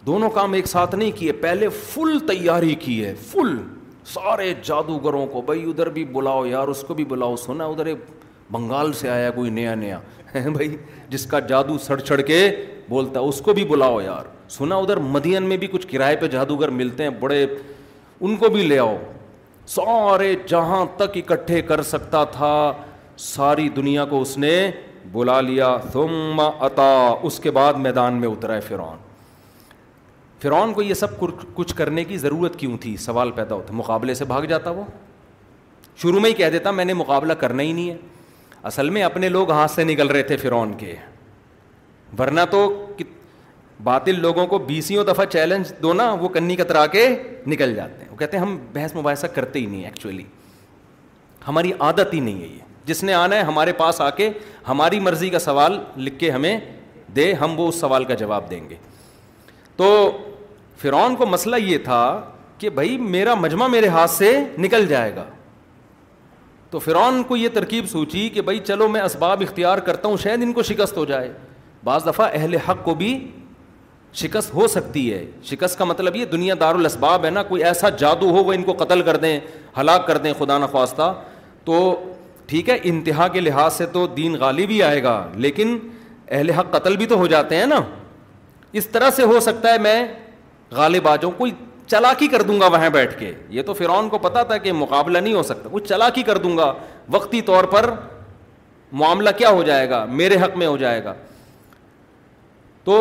دونوں کام ایک ساتھ نہیں کیے, پہلے فل تیاری کی ہے, فل سارے جادوگروں کو, بھائی ادھر بھی بلاؤ یار, اس کو بھی بلاؤ, سنا ادھر ایک بنگال سے آیا کوئی نیا نیا بھائی جس کا جادو سڑ چڑھ کے بولتا ہے, اس کو بھی بلاؤ یار, سنا ادھر مدین میں بھی کچھ کرائے پہ جادوگر ملتے ہیں بڑے, ان کو بھی لے آؤ. سارے جہاں تک اکٹھے کر سکتا تھا, ساری دنیا کو اس نے بلا لیا. ثم اتا, اس کے بعد میدان میں اترا ہے فرعون. فرعون کو یہ سب کچھ کرنے کی ضرورت کیوں تھی, سوال پیدا ہوتا. مقابلے سے بھاگ جاتا, وہ شروع میں ہی کہہ دیتا میں نے مقابلہ کرنا ہی نہیں ہے. اصل میں اپنے لوگ ہاتھ سے نکل رہے تھے فرعون کے, ورنہ تو باطل لوگوں کو بیسیوں دفعہ چیلنج دو نا, وہ کنی کترا کے نکل جاتے ہیں. وہ کہتے ہیں ہم بحث مباحثہ کرتے ہی نہیں, ایکچولی ہماری عادت ہی نہیں ہے یہ, جس نے آنا ہے ہمارے پاس آ کے ہماری مرضی کا سوال لکھ کے ہمیں دے, ہم وہ اس سوال کا جواب دیں گے. تو فرعون کو مسئلہ یہ تھا کہ بھائی میرا مجمع میرے ہاتھ سے نکل جائے گا. تو فرعون کو یہ ترکیب سوچی کہ بھائی چلو میں اسباب اختیار کرتا ہوں, شاید ان کو شکست ہو جائے. بعض دفعہ اہل حق کو بھی شکست ہو سکتی ہے. شکست کا مطلب یہ دنیا دار الاسباب ہے نا, کوئی ایسا جادو ہو وہ ان کو قتل کر دیں, ہلاک کر دیں خدا نخواستہ, تو ٹھیک ہے انتہا کے لحاظ سے تو دین غالب ہی آئے گا, لیکن اہل حق قتل بھی تو ہو جاتے ہیں نا. اس طرح سے ہو سکتا ہے میں غالب آ جاؤں, کوئی چالاکی کر دوں گا وہاں بیٹھ کے. یہ تو فرعون کو پتا تھا کہ مقابلہ نہیں ہو سکتا, کچھ چالاکی کر دوں گا, وقتی طور پر معاملہ کیا ہو جائے گا, میرے حق میں ہو جائے گا. تو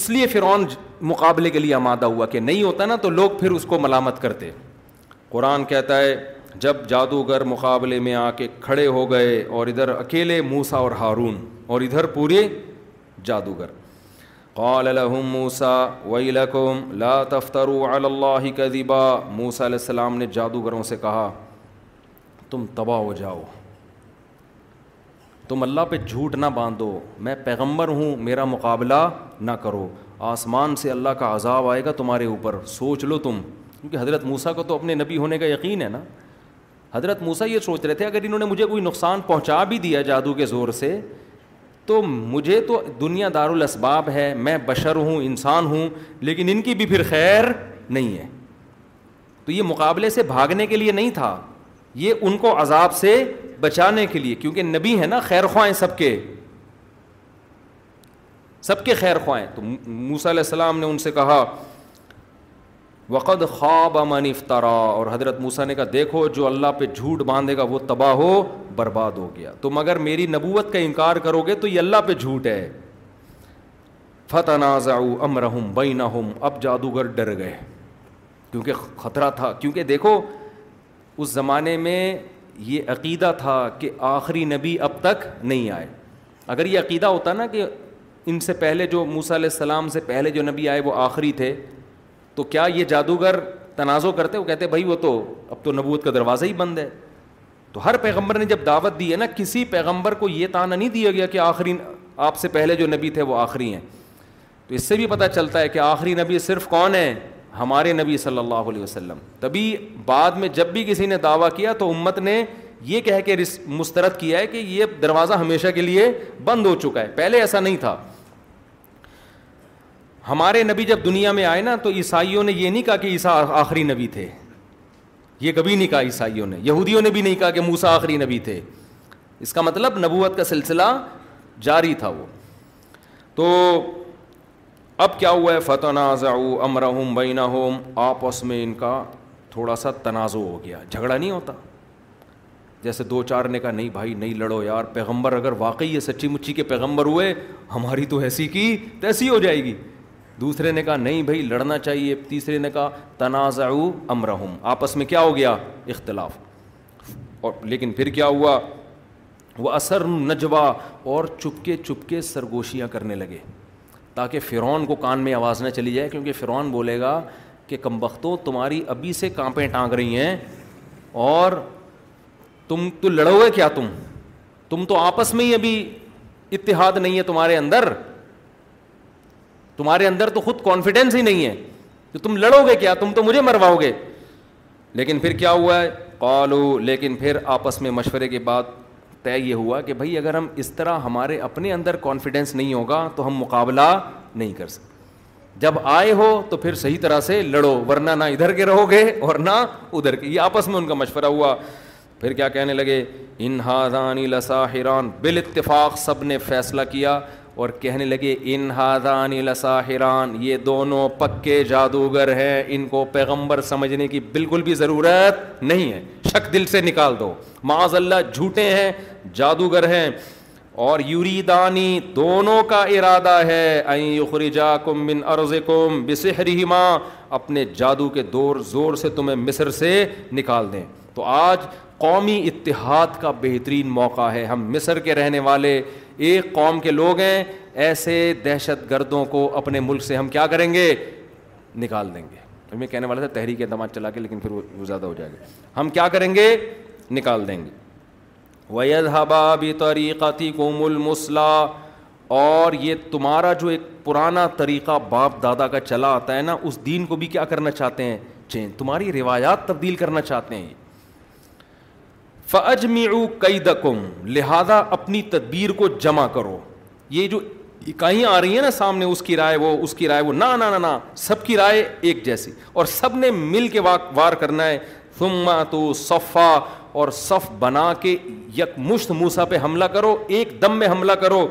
اس لیے فرعون مقابلے کے لیے آمادہ ہوا, کہ نہیں ہوتا نا تو لوگ پھر اس کو ملامت کرتے. قرآن کہتا ہے جب جادوگر مقابلے میں آ کے کھڑے ہو گئے, اور ادھر اکیلے موسیٰ اور ہارون, اور ادھر پورے جادوگر. قال لهم موسیٰ ویلکم لا تفتروا علی اللہ کذبا, موسیٰ علیہ السلام نے جادوگروں سے کہا تم تباہ ہو جاؤ, تم اللہ پہ جھوٹ نہ باندھو, میں پیغمبر ہوں, میرا مقابلہ نہ کرو, آسمان سے اللہ کا عذاب آئے گا تمہارے اوپر, سوچ لو تم. کیونکہ حضرت موسیٰ کو تو اپنے نبی ہونے کا یقین ہے نا. حضرت موسیٰ یہ سوچ رہے تھے اگر انہوں نے مجھے کوئی نقصان پہنچا بھی دیا جادو کے زور سے, تو مجھے تو دنیا دار الاسباب ہے, میں بشر ہوں, انسان ہوں, لیکن ان کی بھی پھر خیر نہیں ہے. تو یہ مقابلے سے بھاگنے کے لیے نہیں تھا, یہ ان کو عذاب سے بچانے کے لیے, کیونکہ نبی ہے نا, خیر خواہ ہیں سب کے, سب کے خیر خواہ ہیں. تو موسیٰ علیہ السلام نے ان سے کہا وقد خاب من افترا, اور حضرت موسیٰ نے کہا دیکھو جو اللہ پہ جھوٹ باندھے گا وہ تباہ ہو, برباد ہو گیا. تم اگر میری نبوت کا انکار کرو گے تو یہ اللہ پہ جھوٹ ہے. فتنازعوا امرهم بینہم, اب جادوگر ڈر گئے کیونکہ خطرہ تھا. کیونکہ دیکھو اس زمانے میں یہ عقیدہ تھا کہ آخری نبی اب تک نہیں آئے. اگر یہ عقیدہ ہوتا نا کہ ان سے پہلے جو موسیٰ علیہ السلام سے پہلے جو نبی آئے وہ آخری تھے, تو کیا یہ جادوگر تنازع کرتے؟ وہ کہتے بھائی وہ تو اب تو نبوت کا دروازہ ہی بند ہے. تو ہر پیغمبر نے جب دعوت دی ہے نا, کسی پیغمبر کو یہ طعنہ نہیں دیا گیا کہ آخری آپ سے پہلے جو نبی تھے وہ آخری ہیں. تو اس سے بھی پتہ چلتا ہے کہ آخری نبی صرف کون ہیں؟ ہمارے نبی صلی اللہ علیہ وسلم. تبھی بعد میں جب بھی کسی نے دعویٰ کیا تو امت نے یہ کہہ کے مسترد کیا ہے کہ یہ دروازہ ہمیشہ کے لیے بند ہو چکا ہے. پہلے ایسا نہیں تھا. ہمارے نبی جب دنیا میں آئے نا تو عیسائیوں نے یہ نہیں کہا کہ عیسیٰ آخری نبی تھے, یہ کبھی نہیں کہا عیسائیوں نے. یہودیوں نے بھی نہیں کہا کہ موسیٰ آخری نبی تھے. اس کا مطلب نبوت کا سلسلہ جاری تھا. وہ تو اب کیا ہوا ہے, فَتَنَازَعُوا أَمْرَهُمْ بَيْنَهُمْ, آپس میں ان کا تھوڑا سا تنازع ہو گیا, جھگڑا نہیں ہوتا جیسے دو چار نے کہا نہیں بھائی نہیں لڑو یار, پیغمبر اگر واقعی یہ سچی مچی کے پیغمبر ہوئے ہماری تو ایسی کی تیسی ہو جائے گی. دوسرے نے کہا نہیں بھائی لڑنا چاہیے. تیسرے نے کہا تَنَازَعُوا أَمْرَهُمْ, آپس میں کیا ہو گیا اختلاف. اور لیکن پھر کیا ہوا, وَأَسَرُّوا النَّجْوَىٰ, اور چپکے چپکے سرگوشیاں کرنے لگے تاکہ فرعون کو کان میں آواز نہ چلی جائے, کیونکہ فرعون بولے گا کہ کمبختو تمہاری ابھی سے کانپیں ٹانگ رہی ہیں اور تم تو لڑو گے کیا, تم تم تو آپس میں ہی ابھی اتحاد نہیں ہے تمہارے اندر, تمہارے اندر تو خود کانفیڈنس ہی نہیں ہے تو تم لڑو گے کیا, تم تو مجھے مرواؤ گے. لیکن پھر کیا ہوا ہے, قالو, لیکن پھر آپس میں مشورے کے بعد طے یہ ہوا کہ بھائی اگر ہم اس طرح ہمارے اپنے اندر کانفیڈنس نہیں ہوگا تو ہم مقابلہ نہیں کر سکتے. جب آئے ہو تو پھر صحیح طرح سے لڑو, ورنہ نہ ادھر کے رہو گے اور نہ ادھر کے. یہ آپس میں ان کا مشورہ ہوا. پھر کیا کہنے لگے, ان ہاذان لساحران, بالاتفاق سب نے فیصلہ کیا اور کہنے لگے ان ہاذان لساحران, یہ دونوں پکے جادوگر ہیں, ان کو پیغمبر سمجھنے کی بالکل بھی ضرورت نہیں ہے, شک دل سے نکال دو, معاذ اللہ جھوٹے ہیں, جادوگر ہیں. اور یریدانی, دونوں کا ارادہ ہے, ان یخرجاکم من ارضکم بسحرہما, اپنے جادو کے دور زور سے تمہیں مصر سے نکال دیں. تو آج قومی اتحاد کا بہترین موقع ہے. ہم مصر کے رہنے والے ایک قوم کے لوگ ہیں, ایسے دہشت گردوں کو اپنے ملک سے ہم کیا کریں گے, نکال دیں گے. میں کہنے والا تھا تحریک اعتماد چلا کے, لیکن پھر وہ زیادہ ہو جائے گا. ہم کیا کریں گے, نکال دیں گے. وَيَذْهَبَا بِطَرِيقَتِكُمُ الْمُثْلَىٰ, اور یہ تمہارا جو ایک پرانا طریقہ باپ دادا کا چلا آتا ہے نا, اس دین کو بھی کیا کرنا چاہتے ہیں, چینج, تمہاری روایات تبدیل کرنا چاہتے ہیں. فَأَجْمِعُوا قَيْدَكُمْ, لہذا اپنی تدبیر کو جمع کرو. یہ جو اکائیاں آ رہی ہیں نا سامنے، اس کی رائے وہ، اس کی رائے وہ، نہ نہ نہ، سب کی رائے ایک جیسی، اور سب نے مل کے وار کرنا ہے. ثم تو صفا، اور صف بنا کے یک مشت موسیٰ پہ حملہ کرو، ایک دم میں حملہ کرو.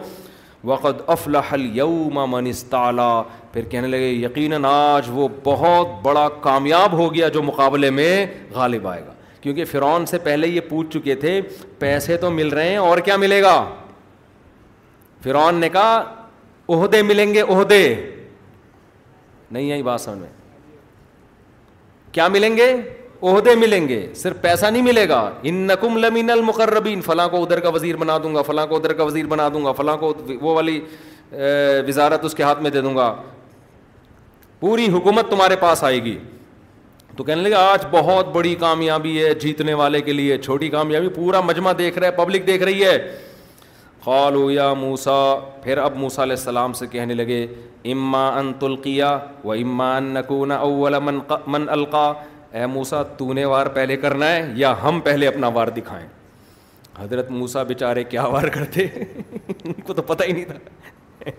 وقد افلح اليوم من استعلا، پھر کہنے لگے یقیناً آج وہ بہت بڑا کامیاب ہو گیا جو مقابلے میں غالب آئے گا. کیونکہ فرعون سے پہلے یہ پوچھ چکے تھے پیسے تو مل رہے ہیں اور کیا ملے گا. فرعون نے کہا عہدے ملیں گے، عہدے. نہیں آئی بات سمجھ میں؟ کیا ملیں گے؟ عہدے ملیں گے، صرف پیسہ نہیں ملے گا. انکم لمن المقربین، فلاں کو ادھر کا وزیر بنا دوں گا، فلاں کو ادھر کا وزیر بنا دوں گا، فلاں کو وہ والی وزارت اس کے ہاتھ میں دے دوں گا، پوری حکومت تمہارے پاس آئے گی. تو کہنے لگے آج بہت بڑی کامیابی ہے جیتنے والے کے لیے، چھوٹی کامیابی پورا مجمع دیکھ رہا ہے، پبلک دیکھ رہی ہے. قالوا یا موسیٰ، پھر اب موسیٰ علیہ السلام سے کہنے لگے اما ان تلقیا و اما ان نکون اول من من القا، اے موسیٰ تو نے وار پہلے کرنا ہے یا ہم پہلے اپنا وار دکھائیں. حضرت موسیٰ بیچارے کیا وار کرتے ان کو تو پتہ ہی نہیں تھا.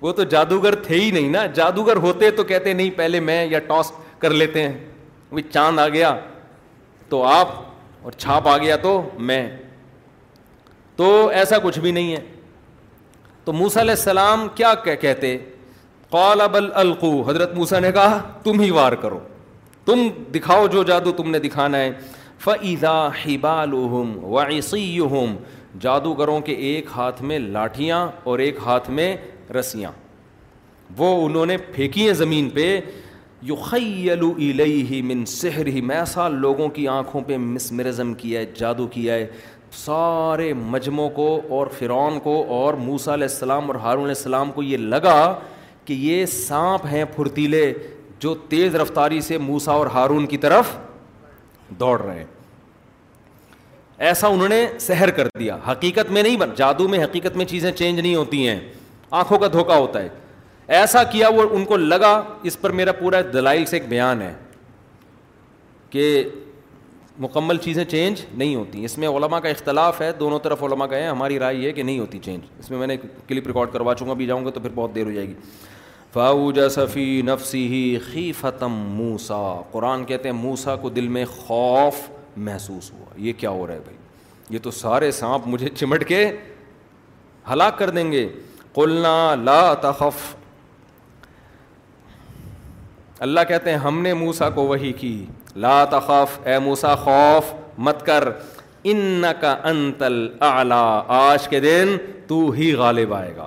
وہ تو جادوگر تھے ہی نہیں نا، جادوگر ہوتے تو کہتے نہیں پہلے میں، یا ٹاس کر لیتے ہیں، وہ چاند آ گیا تو آپ اور چھاپ آ گیا تو میں. تو ایسا کچھ بھی نہیں ہے. تو موسیٰ علیہ السلام کیا کہتے؟ قال بل القوا، حضرت موسیٰ نے کہا تم ہی وار کرو، تم دکھاؤ جو جادو تم نے دکھانا ہے. فَإِذَا حِبَالُهُمْ وَعِصِيُّهُمْ، جادوگروں کے ایک ہاتھ میں لاٹھیاں اور ایک ہاتھ میں رسیاں، وہ انہوں نے پھینکی ہیں زمین پہ. يُخَيَّلُ إِلَيْهِ مِن سِحْرِهِمْ، ایسا لوگوں کی آنکھوں پہ مسمرزم کیا ہے، جادو کیا ہے. سارے مجموعوں کو اور فرعون کو اور موسیٰ علیہ السلام اور ہارون علیہ السلام کو یہ لگا کہ یہ سانپ ہیں پھرتیلے جو تیز رفتاری سے موسیٰ اور ہارون کی طرف دوڑ رہے ہیں. ایسا انہوں نے سحر کر دیا، حقیقت میں نہیں بن، جادو میں حقیقت میں چیزیں چینج نہیں ہوتی ہیں، آنکھوں کا دھوکہ ہوتا ہے. ایسا کیا وہ ان کو لگا، اس پر میرا پورا دلائل سے ایک بیان ہے کہ مکمل چیزیں چینج نہیں ہوتی. اس میں علماء کا اختلاف ہے، دونوں طرف علماء کا ہے، ہماری رائے یہ ہے کہ نہیں ہوتی چینج. اس میں میں نے کلپ ریکارڈ کروا چکا، بھی جاؤں گا تو پھر بہت دیر ہو جائے گی. فَأَوْجَسَ فِي نَفْسِهِ خِیفَةً مُوسیٰ، قرآن کہتے ہیں موسیٰ کو دل میں خوف محسوس ہوا، یہ کیا ہو رہا ہے بھائی، یہ تو سارے سانپ مجھے چمٹ کے ہلاک کر دیں گے. قُلْنَا لَا تَخَفْ، اللہ کہتے ہیں ہم نے موسیٰ کو وحی کی، لَا تَخَفْ، اے موسیٰ خوف مت کر، اِنَّكَ أَنْتَ الْأَعْلَىٰ، آج کے دن تو ہی غالب آئے گا.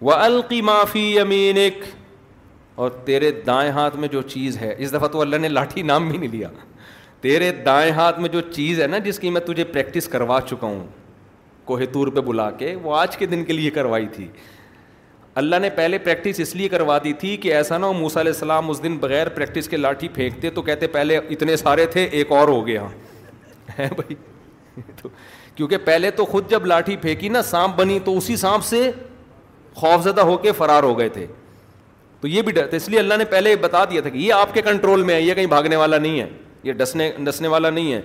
وَأَلْقِ مَا فِي يَمِينِكَ، اور تیرے دائیں ہاتھ میں جو چیز ہے، اس دفعہ تو اللہ نے لاٹھی نام بھی نہیں لیا، تیرے دائیں ہاتھ میں جو چیز ہے نا، جس کی میں تجھے پریکٹس کروا چکا ہوں کوہ طور پہ بلا کے، وہ آج کے دن کے لیے کروائی تھی. اللہ نے پہلے پریکٹس اس لیے کروا دی تھی کہ ایسا نہ ہو موسیٰ علیہ السلام اس دن بغیر پریکٹس کے لاٹھی پھینکتے تو کہتے پہلے اتنے سارے تھے ایک اور ہو گیا ہے بھائی. تو کیونکہ پہلے تو خود جب لاٹھی پھینکی نا، سانپ بنی تو اسی سانپ سے خوف زدہ ہو کے فرار ہو گئے تھے، تو یہ بھی ڈر تھا. اس لیے اللہ نے پہلے بتا دیا تھا کہ یہ آپ کے کنٹرول میں ہے، یہ کہیں بھاگنے والا نہیں ہے، یہ ڈسنے ڈسنے والا نہیں ہے.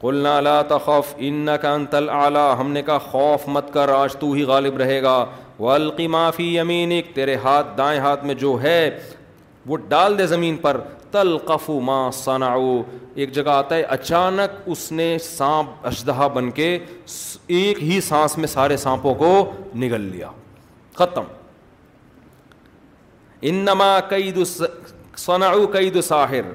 قلنا لا تخف انك انت الاعلی، ہم نے کہا خوف مت کر، آج تو ہی غالب رہے گا. والق ما فی یمینک، تیرے ہاتھ دائیں ہاتھ میں جو ہے وہ ڈال دے زمین پر. تلقف ما صنعوا، ایک جگہ آتا ہے اچانک اس نے سانپ اشدہا بن کے ایک ہی سانس میں سارے سانپوں کو نگل لیا، ختم. انما قید صنعوا قید ساحر،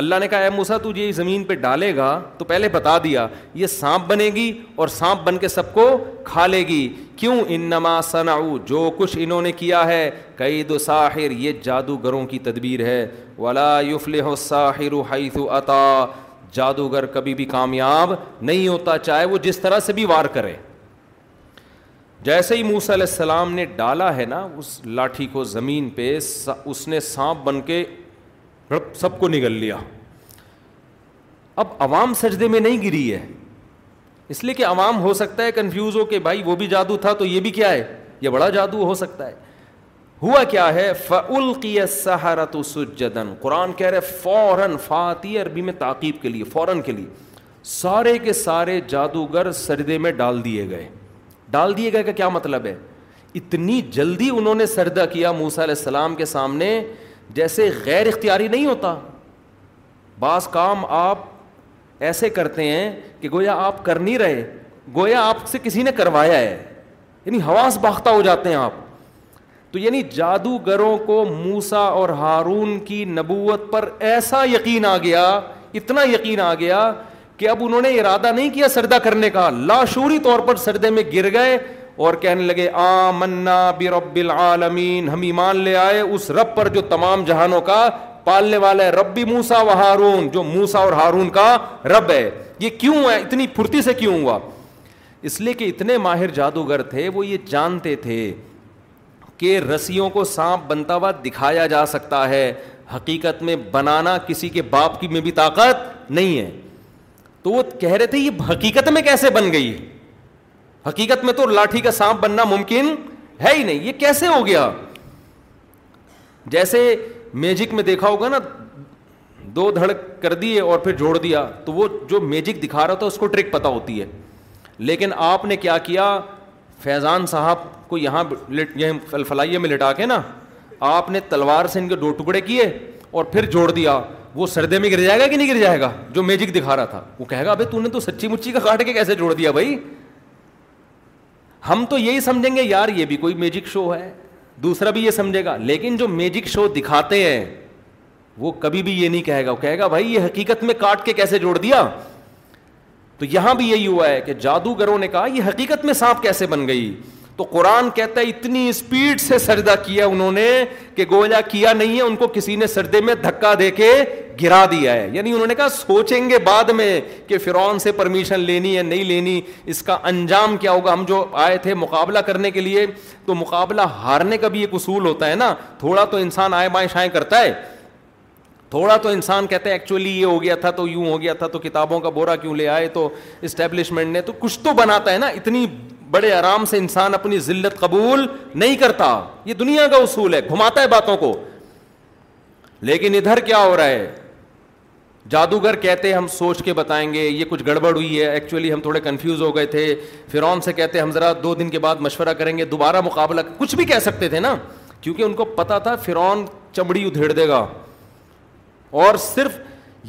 اللہ نے کہا اے موسیٰ تو یہ زمین پہ ڈالے گا تو پہلے بتا دیا یہ سانپ بنے گی اور سانپ بن کے سب کو کھا لے گی. کیوں؟ انما صنعوا، جو کچھ انہوں نے کیا ہے قید ساحر، یہ جادوگروں کی تدبیر ہے. ولا یفلح الساحر حیث اتا، جادوگر کبھی بھی کامیاب نہیں ہوتا چاہے وہ جس طرح سے بھی وار کرے. جیسے ہی موسیٰ علیہ السلام نے ڈالا ہے نا اس لاٹھی کو زمین پہ، اس نے سانپ بن کے سب کو نگل لیا. اب عوام سجدے میں نہیں گری ہے، اس لیے کہ عوام ہو سکتا ہے کنفیوز ہو کہ بھائی وہ بھی جادو تھا تو یہ بھی کیا ہے، یہ بڑا جادو ہو سکتا ہے. ہوا کیا ہے؟ فَأُلْقِيَ السَّحَرَةُ سُجَّدًا، قرآن کہہ رہے فوراً، فاتی عربی میں تعقیب کے لیے، فوراً کے لیے سارے کے سارے جادوگر سجدے میں ڈال دیے گئے. ڈال دیے گئے کا کیا مطلب ہے؟ اتنی جلدی انہوں نے سردہ کیا موسیٰ علیہ السلام کے سامنے جیسے غیر اختیاری نہیں ہوتا. بعض کام آپ ایسے کرتے ہیں کہ گویا آپ کر نہیں رہے, گویا آپ سے کسی نے کروایا ہے, یعنی حواس باختہ ہو جاتے ہیں آپ. تو یعنی جادوگروں کو موسیٰ اور ہارون کی نبوت پر ایسا یقین آ گیا, اتنا یقین آ گیا کہ اب انہوں نے ارادہ نہیں کیا سردہ کرنے کا, لاشعوری طور پر سردے میں گر گئے اور کہنے لگے آمنا برب العالمین, ہم ایمان لے آئے اس رب پر جو تمام جہانوں کا پالنے والا ہے, ربی موسیٰ و ہارون, جو موسیٰ اور ہارون کا رب ہے. یہ کیوں ہے, اتنی پھرتی سے کیوں ہوا؟ اس لیے کہ اتنے ماہر جادوگر تھے, وہ یہ جانتے تھے کہ رسیوں کو سانپ بنتا ہوا دکھایا جا سکتا ہے, حقیقت میں بنانا کسی کے باپ کی میں بھی طاقت نہیں ہے. تو وہ کہہ رہے تھے یہ حقیقت میں کیسے بن گئی, حقیقت میں تو لاٹھی کا سانپ بننا ممکن ہے ہی نہیں, یہ کیسے ہو گیا؟ جیسے میجک میں دیکھا ہوگا نا, دو دھڑک کر دیے اور پھر جوڑ دیا, تو وہ جو میجک دکھا رہا تھا اس کو ٹرک پتہ ہوتی ہے. لیکن آپ نے کیا کیا, فیضان صاحب کو یہاں الفلائیہ میں لٹا کے نا آپ نے تلوار سے ان کے دو ٹکڑے کیے اور پھر جوڑ دیا, وہ سردے میں گر جائے گا کہ نہیں گر جائے گا؟ جو میجک دکھا رہا تھا وہ کہے گا ابے تو نے تو سچی مچی کا کاٹ کے کیسے جوڑ دیا بھائی, ہم تو یہی سمجھیں گے یار یہ بھی کوئی میجک شو ہے, دوسرا بھی یہ سمجھے گا. لیکن جو میجک شو دکھاتے ہیں وہ کبھی بھی یہ نہیں کہے گا, وہ کہے گا بھائی یہ حقیقت میں کاٹ کے کیسے جوڑ دیا. تو یہاں بھی یہی ہوا ہے کہ جادوگروں نے کہا یہ حقیقت میں سانپ کیسے بن گئی. تو قرآن کہتا ہے اتنی اسپیڈ سے سردہ کیا انہوں نے کہ گویا کیا نہیں ہے, ان کو کسی نے سردے میں دھکا دے کے گرا دیا ہے. یعنی انہوں نے کہا سوچیں گے بعد میں کہ فرعون سے پرمیشن لینی ہے نہیں لینی, اس کا انجام کیا ہوگا, ہم جو آئے تھے مقابلہ کرنے کے لیے. تو مقابلہ ہارنے کا بھی ایک اصول ہوتا ہے نا, تھوڑا تو انسان آئیں بائیں شائیں کرتا ہے, تھوڑا تو انسان کہتا ہے ایکچولی یہ ہو گیا تھا تو یوں ہو گیا تھا, تو کتابوں کا بورا کیوں لے آئے, تو اسٹیبلشمنٹ نے تو کچھ تو بناتا ہے نا. اتنی بڑے آرام سے انسان اپنی ذلت قبول نہیں کرتا, یہ دنیا کا اصول ہے, گھماتا ہے باتوں کو. لیکن ادھر کیا ہو رہا ہے, جادوگر کہتے ہم سوچ کے بتائیں گے, یہ کچھ گڑبڑ ہوئی ہے, ایکچولی ہم تھوڑے کنفیوز ہو گئے تھے. فرعون سے کہتے ہم ذرا دو دن کے بعد مشورہ کریں گے, دوبارہ مقابلہ, کچھ بھی کہہ سکتے تھے نا, کیونکہ ان کو پتا تھا فرعون چمڑی ادھیڑ دے گا. اور صرف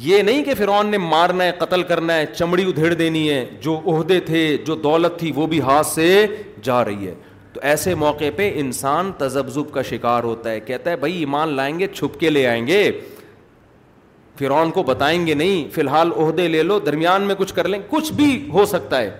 یہ نہیں کہ فرعون نے مارنا ہے, قتل کرنا ہے, چمڑی ادھیڑ دینی ہے, جو عہدے تھے جو دولت تھی وہ بھی ہاتھ سے جا رہی ہے. تو ایسے موقع پہ انسان تذبذب کا شکار ہوتا ہے, کہتا ہے بھائی ایمان لائیں گے چھپ کے لے آئیں گے, فرعون کو بتائیں گے نہیں, فی الحال عہدے لے لو, درمیان میں کچھ کر لیں, کچھ بھی ہو سکتا ہے.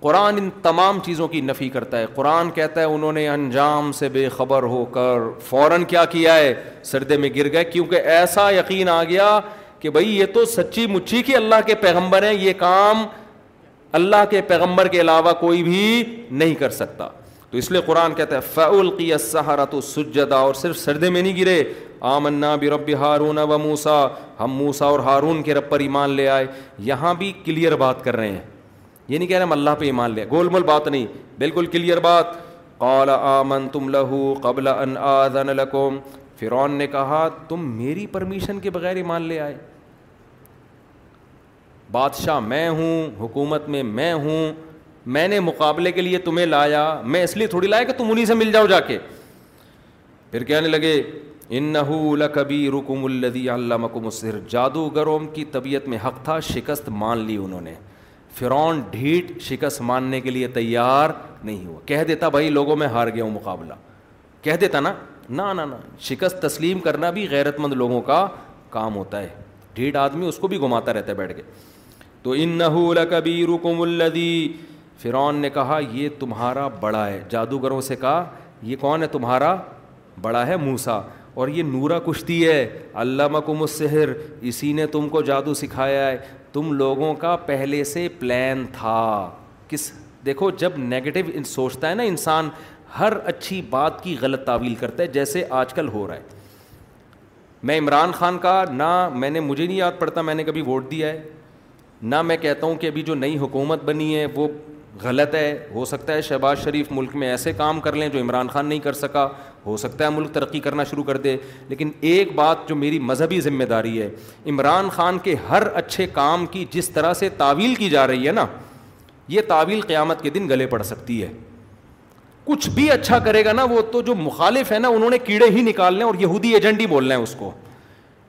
قرآن ان تمام چیزوں کی نفی کرتا ہے. قرآن کہتا ہے انہوں نے انجام سے بے خبر ہو کر فوراً کیا کیا ہے, سردے میں گر گئے, کیونکہ ایسا یقین آ گیا کہ بھائی یہ تو سچی مچی کی اللہ کے پیغمبر ہیں, یہ کام اللہ کے پیغمبر کے علاوہ کوئی بھی نہیں کر سکتا. تو اس لیے قرآن کہتا ہے فَأُلْقِيَ السَّحَرَةُ سُجَّدًا, اور صرف سردے میں نہیں گرے, آمنا برب ہارون و موسیٰ, ہم موسیٰ اور ہارون کے رب پر ایمان لے آئے. یہاں بھی کلیئر بات کر رہے ہیں, یہ نہیں کہہ رہے ہم اللہ پہ ایمان لے, گول مول بات نہیں, بالکل کلیئر بات. قَالَ آمَنْتُمْ لَهُ قَبْلَ أَنْ آذَنَ لَكُمْ, فرعون نے کہا تم میری پرمیشن کے بغیر ایمان لے آئے, بادشاہ میں ہوں, حکومت میں میں ہوں, میں نے مقابلے کے لیے تمہیں لایا, میں اس لیے تھوڑی لایا کہ تم انہی سے مل جاؤ جا کے. پھر کہنے لگے انَّهُ لَكَبِيرُكُمُ الَّذِي عَلَّمَكُمُ السِّحْرَ, جادوگروں کی طبیعت میں حق تھا, شکست مان لی انہوں نے. فرعون ڈھیٹ شکست ماننے کے لیے تیار نہیں ہوا, کہہ دیتا بھائی لوگوں میں ہار گیا ہوں مقابلہ, کہہ دیتا نا نا نا نا. شکست تسلیم کرنا بھی غیرت مند لوگوں کا کام ہوتا ہے, ڈھیٹ آدمی اس کو بھی گھماتا رہتا ہے بیٹھ کے. تو اِنَّهُ لَكَبِيرُكُمُ الَّذِي, فرعون نے کہا یہ تمہارا بڑا ہے, جادوگروں سے کہا یہ کون ہے تمہارا بڑا ہے, موسیٰ, اور یہ نورا کشتی ہے, علمکم السحر, اسی نے تم کو جادو سکھایا ہے, تم لوگوں کا پہلے سے پلان تھا. کس دیکھو جب نیگیٹو سوچتا ہے نا انسان, ہر اچھی بات کی غلط تعویل کرتا ہے, جیسے آج کل ہو رہا ہے. میں عمران خان کا نہ میں نے, مجھے نہیں یاد پڑتا میں نے کبھی ووٹ دیا ہے, نہ میں کہتا ہوں کہ ابھی جو نئی حکومت بنی ہے وہ غلط ہے. ہو سکتا ہے شہباز شریف ملک میں ایسے کام کر لیں جو عمران خان نہیں کر سکا, ہو سکتا ہے ملک ترقی کرنا شروع کر دے. لیکن ایک بات جو میری مذہبی ذمہ داری ہے, عمران خان کے ہر اچھے کام کی جس طرح سے تعویل کی جا رہی ہے نا, یہ تعویل قیامت کے دن گلے پڑ سکتی ہے. کچھ بھی اچھا کرے گا نا وہ تو جو مخالف ہے نا انہوں نے کیڑے ہی نکالنے اور یہودی ایجنٹ ہی بولنا ہے اس کو.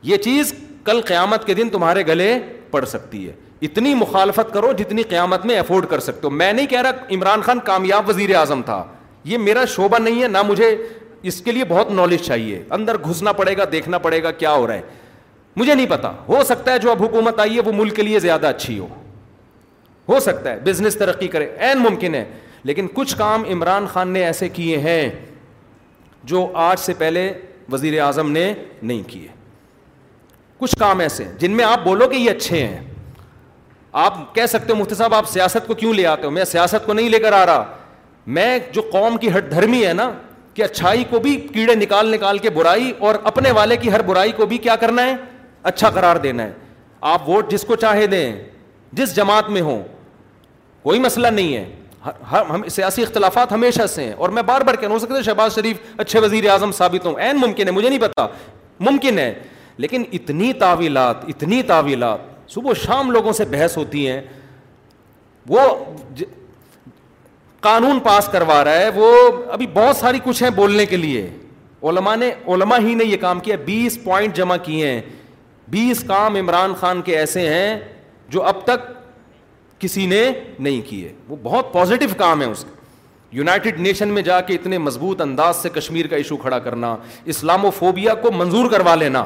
یہ چیز کل قیامت کے دن تمہارے گلے پڑ سکتی ہے. اتنی مخالفت کرو جتنی قیامت میں افورڈ کر سکتے ہو. میں نہیں کہہ رہا عمران خان کامیاب وزیر اعظم تھا, یہ میرا شعبہ نہیں ہے, نہ مجھے اس کے لیے بہت نالج چاہیے, اندر گھسنا پڑے گا, دیکھنا پڑے گا کیا ہو رہا ہے, مجھے نہیں پتا. ہو سکتا ہے جو اب حکومت آئی ہے وہ ملک کے لیے زیادہ اچھی ہو, ہو سکتا ہے بزنس ترقی کرے, عین ممکن ہے. لیکن کچھ کام عمران خان نے ایسے کیے ہیں جو آج سے پہلے وزیر اعظم نے نہیں کیے. کچھ کام ایسے جن میں آپ بولو کہ یہ اچھے ہیں. آپ کہہ سکتے ہو مفتی صاحب آپ سیاست کو کیوں لے آتے ہو, میں سیاست کو نہیں لے کر آ رہا, میں جو قوم کی ہٹ دھرمی ہے نا کہ اچھائی کو بھی کیڑے نکال نکال کے برائی اور اپنے والے کی ہر برائی کو بھی کیا کرنا ہے, اچھا قرار دینا ہے. آپ ووٹ جس کو چاہے دیں, جس جماعت میں ہوں, کوئی مسئلہ نہیں ہے. ہم سیاسی اختلافات ہمیشہ سے ہیں, اور میں بار بار کہہ رہا ہوں, ہو سکتا ہے شہباز شریف اچھے وزیر اعظم ثابت ہوں, عین ممکن ہے, مجھے نہیں پتا, ممکن ہے. لیکن اتنی تعویلات اتنی تعویلات صبح و شام لوگوں سے بحث ہوتی ہیں. وہ ج... قانون پاس کروا رہا ہے وہ, ابھی بہت ساری کچھ ہیں بولنے کے لیے. علماء نے علماء ہی نے یہ کام کیا, بیس پوائنٹ جمع کیے ہیں. بیس کام عمران خان کے ایسے ہیں جو اب تک کسی نے نہیں کیے. وہ بہت پازیٹیو کام ہے اس کے. یونائٹڈ نیشن میں جا کے اتنے مضبوط انداز سے کشمیر کا ایشو کھڑا کرنا, اسلامو فوبیا کو منظور کروا لینا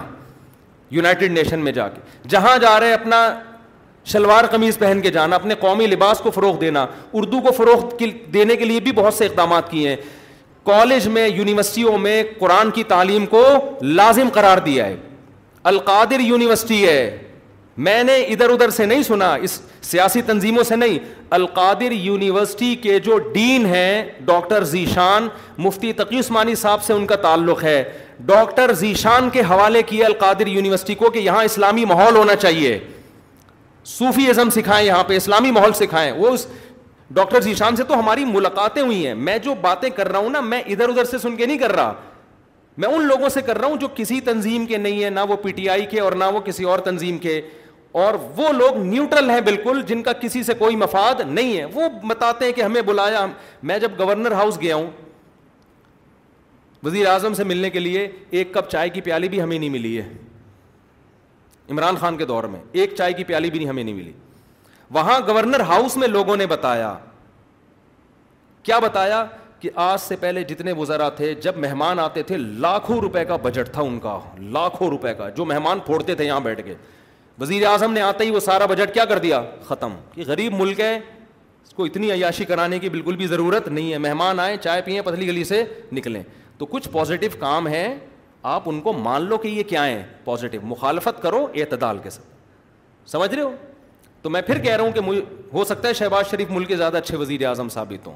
یونائٹڈ نیشن میں جا کے, جہاں جا رہے اپنا شلوار قمیض پہن کے جانا, اپنے قومی لباس کو فروغ دینا, اردو کو فروغ دینے کے لیے بھی بہت سے اقدامات کیے ہیں. کالج میں, یونیورسٹیوں میں قرآن کی تعلیم کو لازم قرار دیا ہے. القادر یونیورسٹی ہے, میں نے ادھر ادھر سے نہیں سنا, اس سیاسی تنظیموں سے نہیں, القادر یونیورسٹی کے جو ڈین ہیں ڈاکٹر ذیشان, مفتی تقی عثمانی صاحب سے ان کا تعلق ہے, ڈاکٹر ذیشان کے حوالے کیا القادر یونیورسٹی کو کہ یہاں اسلامی ماحول ہونا چاہیے, صوفی ازم سکھائیں, یہاں پہ اسلامی ماحول سکھائیں. وہ اس ڈاکٹر ذیشان سے تو ہماری ملاقاتیں ہوئی ہیں. میں جو باتیں کر رہا ہوں نا, میں ادھر ادھر سے سن کے نہیں کر رہا, میں ان لوگوں سے کر رہا ہوں جو کسی تنظیم کے نہیں ہیں, نہ وہ پی ٹی آئی کے اور نہ وہ کسی اور تنظیم کے, اور وہ لوگ نیوٹرل ہیں بالکل, جن کا کسی سے کوئی مفاد نہیں ہے. وہ بتاتے ہیں کہ ہمیں بلایا. میں جب گورنر ہاؤس گیا ہوں وزیر اعظم سے ملنے کے لیے, ایک کپ چائے کی پیالی بھی ہمیں نہیں ملی ہے عمران خان کے دور میں, ایک چائے کی پیالی بھی نہیں ہمیں نہیں ملی. وہاں گورنر ہاؤس میں لوگوں نے بتایا, کیا بتایا کہ آج سے پہلے جتنے وزراء تھے جب مہمان آتے تھے لاکھوں روپے کا بجٹ تھا ان کا, لاکھوں روپے کا جو مہمان پھوڑتے تھے یہاں بیٹھ کے. وزیر اعظم نے آتے ہی وہ سارا بجٹ کیا کر دیا, ختم. یہ غریب ملک ہے, اس کو اتنی عیاشی کرانے کی بالکل بھی ضرورت نہیں ہے. مہمان آئیں, چائے پئیں, پتلی گلی سے نکلیں. تو کچھ پازیٹیو کام ہیں, آپ ان کو مان لو کہ یہ کیا ہیں, پازیٹیو. مخالفت کرو اعتدال کے ساتھ, سمجھ رہے ہو. تو میں پھر کہہ رہا ہوں کہ ہو سکتا ہے شہباز شریف ملک کے زیادہ اچھے وزیر اعظم ثابت ہوں,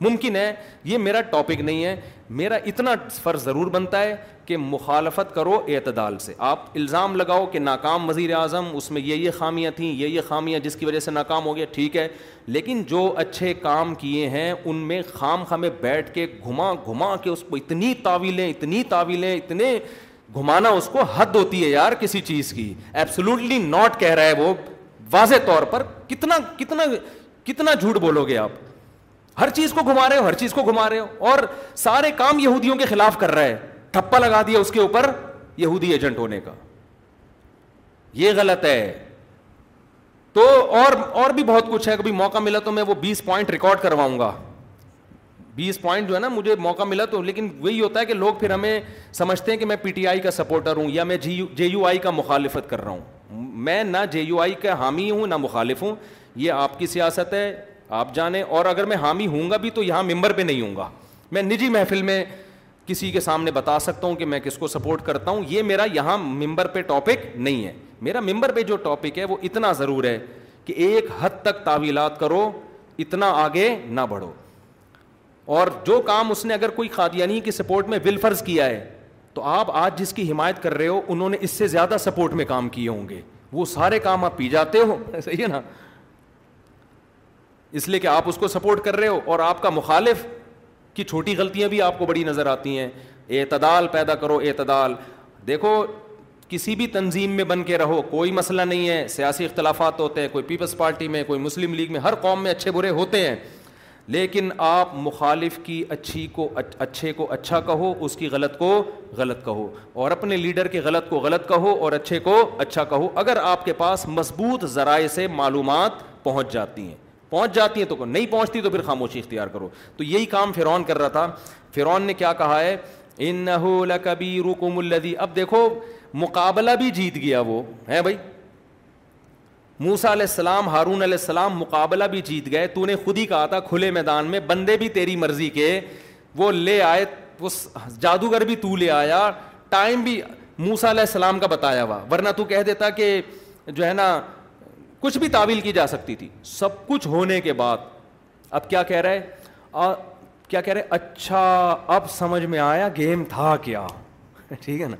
ممکن ہے. یہ میرا ٹاپک نہیں ہے. میرا اتنا فرض ضرور بنتا ہے کہ مخالفت کرو اعتدال سے. آپ الزام لگاؤ کہ ناکام وزیر اعظم, اس میں یہ یہ خامیاں تھیں, یہ یہ خامیاں جس کی وجہ سے ناکام ہو گیا, ٹھیک ہے. لیکن جو اچھے کام کیے ہیں ان میں خام خامے بیٹھ کے گھما گھما کے اس کو اتنی تعویلیں اتنی تعویلیں اتنے گھمانا, اس کو حد ہوتی ہے یار کسی چیز کی. ایبسلیوٹلی ناٹ کہہ رہا ہے وہ, واضح طور پر. کتنا کتنا کتنا جھوٹ بولو گے آپ. ہر چیز کو گھما رہے ہو, ہر چیز کو گھما رہے ہو, اور سارے کام یہودیوں کے خلاف کر رہا ہے. ٹھپا لگا دیا اس کے اوپر یہودی ایجنٹ ہونے کا, یہ غلط ہے. تو اور اور بھی بہت کچھ ہے. کبھی موقع ملا تو میں وہ بیس پوائنٹ ریکارڈ کرواؤں گا. بیس پوائنٹ جو ہے نا, مجھے موقع ملا تو. لیکن وہی ہوتا ہے کہ لوگ پھر ہمیں سمجھتے ہیں کہ میں پی ٹی آئی کا سپورٹر ہوں یا میں جی جے یو آئی کا مخالفت کر رہا ہوں. میں نہ جے یو آئی کا حامی ہوں نہ مخالف ہوں. یہ آپ کی سیاست ہے, آپ جانیں. اور اگر میں حامی ہوں گا بھی تو یہاں ممبر پہ نہیں ہوں گا. میں نجی محفل میں کسی کے سامنے بتا سکتا ہوں کہ میں کس کو سپورٹ کرتا ہوں. یہ میرا یہاں ممبر پہ ٹاپک نہیں ہے. میرا ممبر پہ جو ٹاپک ہے وہ اتنا ضرور ہے کہ ایک حد تک تعویلات کرو, اتنا آگے نہ بڑھو. اور جو کام اس نے اگر کوئی قادیانی کی سپورٹ میں ولفرز کیا ہے تو آپ آج جس کی حمایت کر رہے ہو انہوں نے اس سے زیادہ سپورٹ میں کام کیے ہوں گے. وہ سارے کام آپ پی جاتے ہو, صحیح ہے نا, اس لیے کہ آپ اس کو سپورٹ کر رہے ہو. اور آپ کا مخالف کی چھوٹی غلطیاں بھی آپ کو بڑی نظر آتی ہیں. اعتدال پیدا کرو, اعتدال. دیکھو کسی بھی تنظیم میں بن کے رہو, کوئی مسئلہ نہیں ہے. سیاسی اختلافات ہوتے ہیں, کوئی پیپلز پارٹی میں, کوئی مسلم لیگ میں, ہر قوم میں اچھے برے ہوتے ہیں, لیکن آپ مخالف کی اچھی کو اچھے کو اچھا کہو, اس کی غلط کو غلط کہو, اور اپنے لیڈر کے غلط کو غلط کہو اور اچھے کو اچھا کہو. اگر آپ کے پاس مضبوط ذرائع سے معلومات پہنچ جاتی ہیں پہنچ جاتی ہیں تو نہیں پہنچتی تو پھر خاموشی اختیار کرو. تو یہی کام فرعون کر رہا تھا. فرعون نے کیا کہا ہے, انَّهُ لَكَبِيرُكُمُ الَّذِي. اب دیکھو مقابلہ بھی جیت گیا وہ, ہیں بھائی, موسیٰ علیہ السلام ہارون علیہ السلام مقابلہ بھی جیت گئے. تو نے خود ہی کہا تھا کھلے میدان میں, بندے بھی تیری مرضی کے وہ لے آئے, وہ جادوگر بھی تو لے آیا, ٹائم بھی موسیٰ علیہ السلام کا بتایا ہوا, ورنہ تو کہہ دیتا کہ جو ہے نا کچھ بھی تعویل کی جا سکتی تھی. سب کچھ ہونے کے بعد اب کیا کہہ رہے آ... کیا کہہ رہے, اچھا اب سمجھ میں آیا گیم تھا کیا. ٹھیک ہے نا,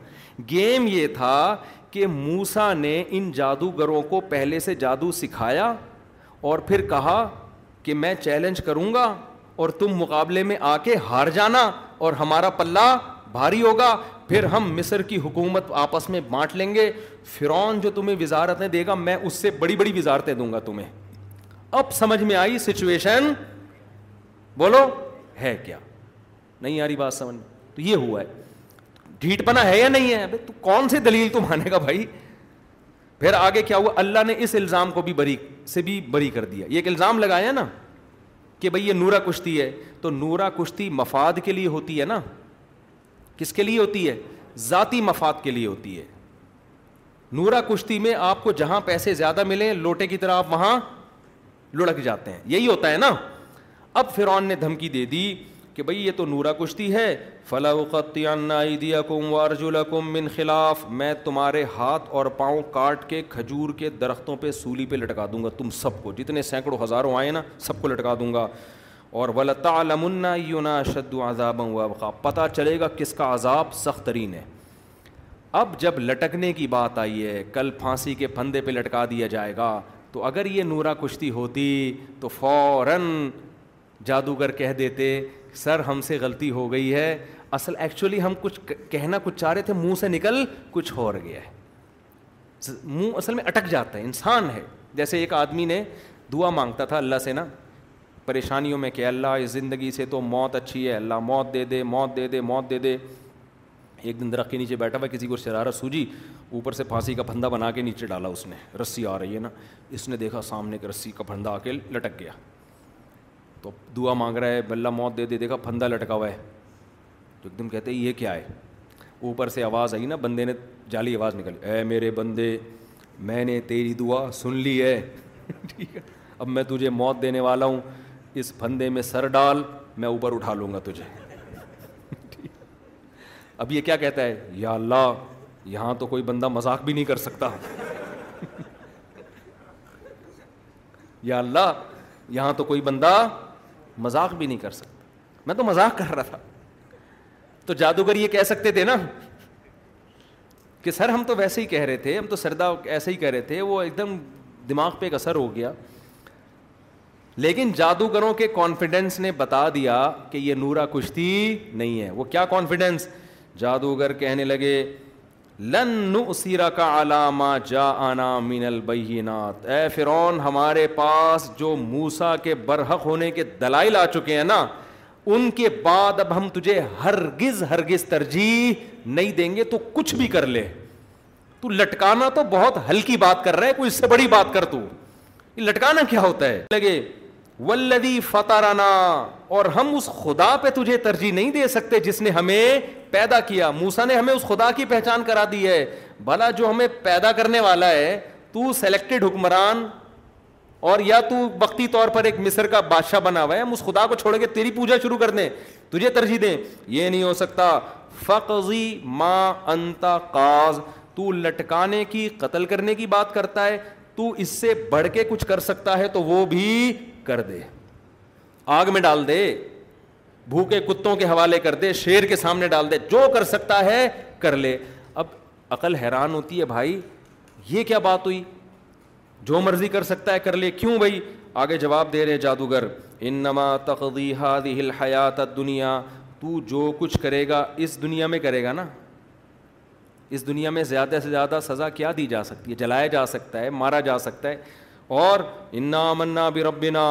گیم یہ تھا کہ موسیٰ نے ان جادوگروں کو پہلے سے جادو سکھایا اور پھر کہا کہ میں چیلنج کروں گا اور تم مقابلے میں آ کے ہار جانا اور ہمارا پلہ بھاری ہوگا, پھر ہم مصر کی حکومت آپس میں بانٹ لیں گے. فرعون جو تمہیں وزارتیں دے گا میں اس سے بڑی بڑی وزارتیں دوں گا تمہیں. اب سمجھ میں آئی سچویشن, بولو ہے کیا, نہیں آ رہی بات سمجھ میں. تو یہ ہوا ہے, ڈھیٹ پنا ہے یا نہیں ہے, تو کون سی دلیل تو مانے گا بھائی. پھر آگے کیا ہوا, اللہ نے اس الزام کو بھی بری سے بھی بری کر دیا. یہ ایک الزام لگایا نا کہ بھائی یہ نورا کشتی ہے, تو نورا کشتی مفاد کے لیے ہوتی ہے نا, کس کے لیے ہوتی ہے, ذاتی مفاد کے لیے ہوتی ہے. نورا کشتی میں آپ کو جہاں پیسے زیادہ ملیں لوٹے کی طرح آپ وہاں لڑک جاتے ہیں, یہی ہوتا ہے نا. اب فرعون نے دھمکی دے دی کہ بھئی یہ تو نورا کشتی ہے, فَلَأُقَطِّعَنَّ أَيْدِيَكُمْ وَأَرْجُلَكُمْ مِنْ خِلَافٍ, میں تمہارے ہاتھ اور پاؤں کاٹ کے کھجور کے درختوں پہ سولی پہ لٹکا دوں گا, تم سب کو جتنے سینکڑوں ہزاروں آئے نا سب کو لٹکا دوں گا. اور وَلَتَعْلَمُنَّ أَيُّنَا أَشَدُّ عَذَابًا وَأَبْقَىٰ, پتہ چلے گا کس کا عذاب سخت ترین ہے. اب جب لٹکنے کی بات آئی ہے, کل پھانسی کے پھندے پہ لٹکا دیا جائے گا, تو اگر یہ نورا کشتی ہوتی تو فوراً جادوگر کہہ دیتے سر ہم سے غلطی ہو گئی ہے, اصل ایکچولی ہم کچھ کہنا کچھ چاہ رہے تھے, منہ سے نکل کچھ اور گیا ہے. منہ اصل میں اٹک جاتا ہے, انسان ہے. جیسے ایک آدمی نے دعا مانگتا تھا اللہ سے نا پریشانیوں میں کہ اللہ اس زندگی سے تو موت اچھی ہے, اللہ موت دے دے موت دے دے موت دے دے. ایک دن درخت کے نیچے بیٹھا ہوا, کسی کو شرارت سوجی, اوپر سے پھانسی کا پھندا بنا کے نیچے ڈالا اس نے, رسی آ رہی ہے نا, اس نے دیکھا سامنے کے رسی کا پھندا آ کے لٹک گیا. تو دعا مانگ رہا ہے بلّہ موت دے دے, دیکھا پھندا لٹکا ہوا ہے. تو ایک دم کہتے ہیں یہ کیا ہے, اوپر سے آواز آئی نا, بندے نے جعلی آواز نکالی, اے میرے بندے میں نے تیری دعا سن لی ہے, ٹھیک ہے, اب میں تجھے موت دینے والا ہوں, اس پھندے میں سر ڈال میں اوپر اٹھا لوں گا تجھے. اب یہ کیا کہتا ہے, یا اللہ یہاں تو کوئی بندہ مذاق بھی نہیں کر سکتا, یا اللہ یہاں تو کوئی بندہ مذاق بھی نہیں کر سکتا, میں تو مذاق کر رہا تھا. تو جادوگر یہ کہہ سکتے تھے نا کہ سر ہم تو ویسے ہی کہہ رہے تھے, ہم تو سردا ایسے ہی کہہ رہے تھے, وہ ایک دم دماغ پہ ایک اثر ہو گیا. لیکن جادوگروں کے کانفیڈنس نے بتا دیا کہ یہ نورا کشتی نہیں ہے. وہ کیا کانفیڈنس, جادوگر کہنے لگے لن نؤثرک علی ما جاءنا من البینات, اے فرعون ہمارے پاس جو موسیٰ کے برحق ہونے کے دلائل آ چکے ہیں نا, ان کے بعد اب ہم تجھے ہرگز ہرگز ترجیح نہیں دیں گے, تو کچھ بھی کر لے. تو لٹکانا تو بہت ہلکی بات کر رہا ہے, کوئی اس سے بڑی بات کر. تو لٹکانا کیا ہوتا ہے لگے, والذی فطرنا, اور ہم اس خدا پہ تجھے ترجیح نہیں دے سکتے جس نے ہمیں پیدا کیا. موسیٰ نے ہمیں اس خدا کی پہچان کرا دی ہے, بھلا جو ہمیں پیدا کرنے والا ہے تو سلیکٹڈ حکمران, اور یا تو وقتی طور پر ایک مصر کا بادشاہ بنا ہوا ہے, ہم اس خدا کو چھوڑ کے تیری پوجا شروع کر دیں, تجھے ترجیح دیں, یہ نہیں ہو سکتا. فقضی ما انت قاض, تو لٹکانے کی قتل کرنے کی بات کرتا ہے, تو اس سے بڑھ کے کچھ کر سکتا ہے تو وہ بھی کر دے, آگ میں ڈال دے, بھوکے کتوں کے حوالے کر دے, شیر کے سامنے ڈال دے, جو کر سکتا ہے کر لے. اب عقل حیران ہوتی ہے بھائی یہ کیا بات ہوئی, جو مرضی کر سکتا ہے کر لے, کیوں بھائی. آگے جواب دے رہے جادوگر, انما تقضی هذه الحیات الدنیا, تو جو کچھ کرے گا اس دنیا میں کرے گا نا, اس دنیا میں زیادہ سے زیادہ سزا کیا دی جا سکتی ہے؟ جلایا جا سکتا ہے، مارا جا سکتا ہے. اور انا آمنا بربنا،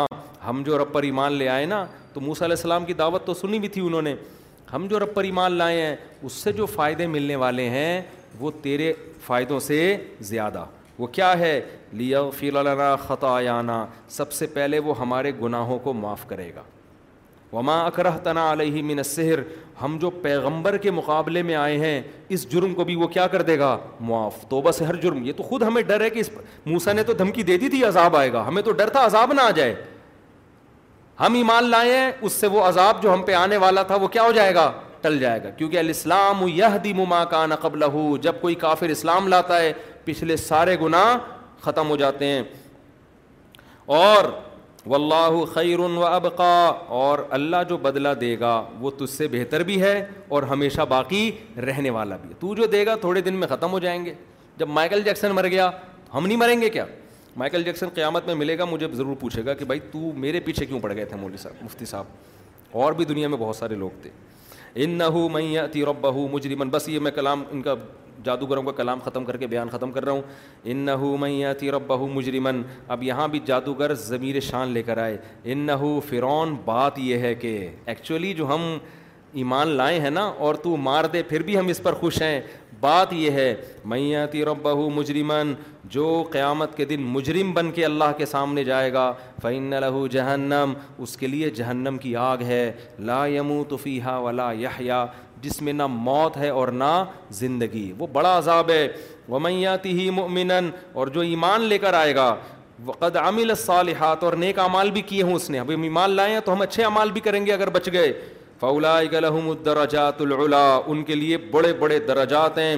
ہم جو رب پر ایمان لے آئے نا، تو موسیٰ علیہ السلام کی دعوت تو سنی بھی تھی انہوں نے، ہم جو رب پر ایمان لائے ہیں اس سے جو فائدے ملنے والے ہیں وہ تیرے فائدوں سے زیادہ. وہ کیا ہے؟ لیغفر لنا خطایانا، سب سے پہلے وہ ہمارے گناہوں کو معاف کرے گا. وما اکرہتنا علیہ من السحر، ہم جو پیغمبر کے مقابلے میں آئے ہیں اس جرم کو بھی وہ کیا کر دے گا؟ معاف. توبہ سے ہر جرم. یہ تو خود ہمیں ڈر ہے کہ اس موسیٰ نے تو دھمکی دے دی تھی عذاب آئے گا، ہمیں تو ڈر تھا عذاب نہ آ جائے. ہم ایمان لائے ہیں، اس سے وہ عذاب جو ہم پہ آنے والا تھا وہ کیا ہو جائے گا؟ ٹل جائے گا. کیونکہ الاسلام یہدم ما کان قبلہ، جب کوئی کافر اسلام لاتا ہے پچھلے سارے گناہ ختم ہو جاتے ہیں. اور واللہ خیر و ابقا، اور اللہ جو بدلہ دے گا وہ تجھ سے بہتر بھی ہے اور ہمیشہ باقی رہنے والا بھی ہے. تو جو دے گا تھوڑے دن میں ختم ہو جائیں گے. جب مائیکل جیکسن مر گیا ہم نہیں مریں گے کیا؟ مائیکل جیکسن قیامت میں ملے گا، مجھے ضرور پوچھے گا کہ بھائی تو میرے پیچھے کیوں پڑ گئے تھے مولوی صاحب، مفتی صاحب، اور بھی دنیا میں بہت سارے لوگ تھے. انہ من یاتی ربہ مجرما، بس یہ میں کلام ان کا جادوگروں کا کلام ختم کر کے بیان ختم کر رہا ہوں. انہ من یاتی ربہ مجرما، اب یہاں بھی جادوگر ضمیر شان لے کر آئے. انہ فرعون، بات یہ ہے کہ ایکچولی جو ہم ایمان لائے ہیں نا، اور تو مار دے پھر بھی ہم اس پر خوش ہیں. بات یہ ہے من یاتی ربہ مجرما، جو قیامت کے دن مجرم بن کے اللہ کے سامنے جائے گا، فإن لہ جہنم، اس کے لیے جہنم کی آگ ہے، لا یموت فیہا ولا یحیا، جس میں نہ موت ہے اور نہ زندگی. وہ بڑا عذاب ہے. ومن یاتہ مؤمنا، اور جو ایمان لے کر آئے گا، وقد عمل الصالحات، اور نیک اعمال بھی کیے ہوں اس نے. اب ہم ایمان لائے ہیں تو ہم اچھے اعمال بھی کریں گے اگر بچ گئے. فاولئک لہم الدرجات العلیٰ، ان کے لیے بڑے بڑے درجات ہیں.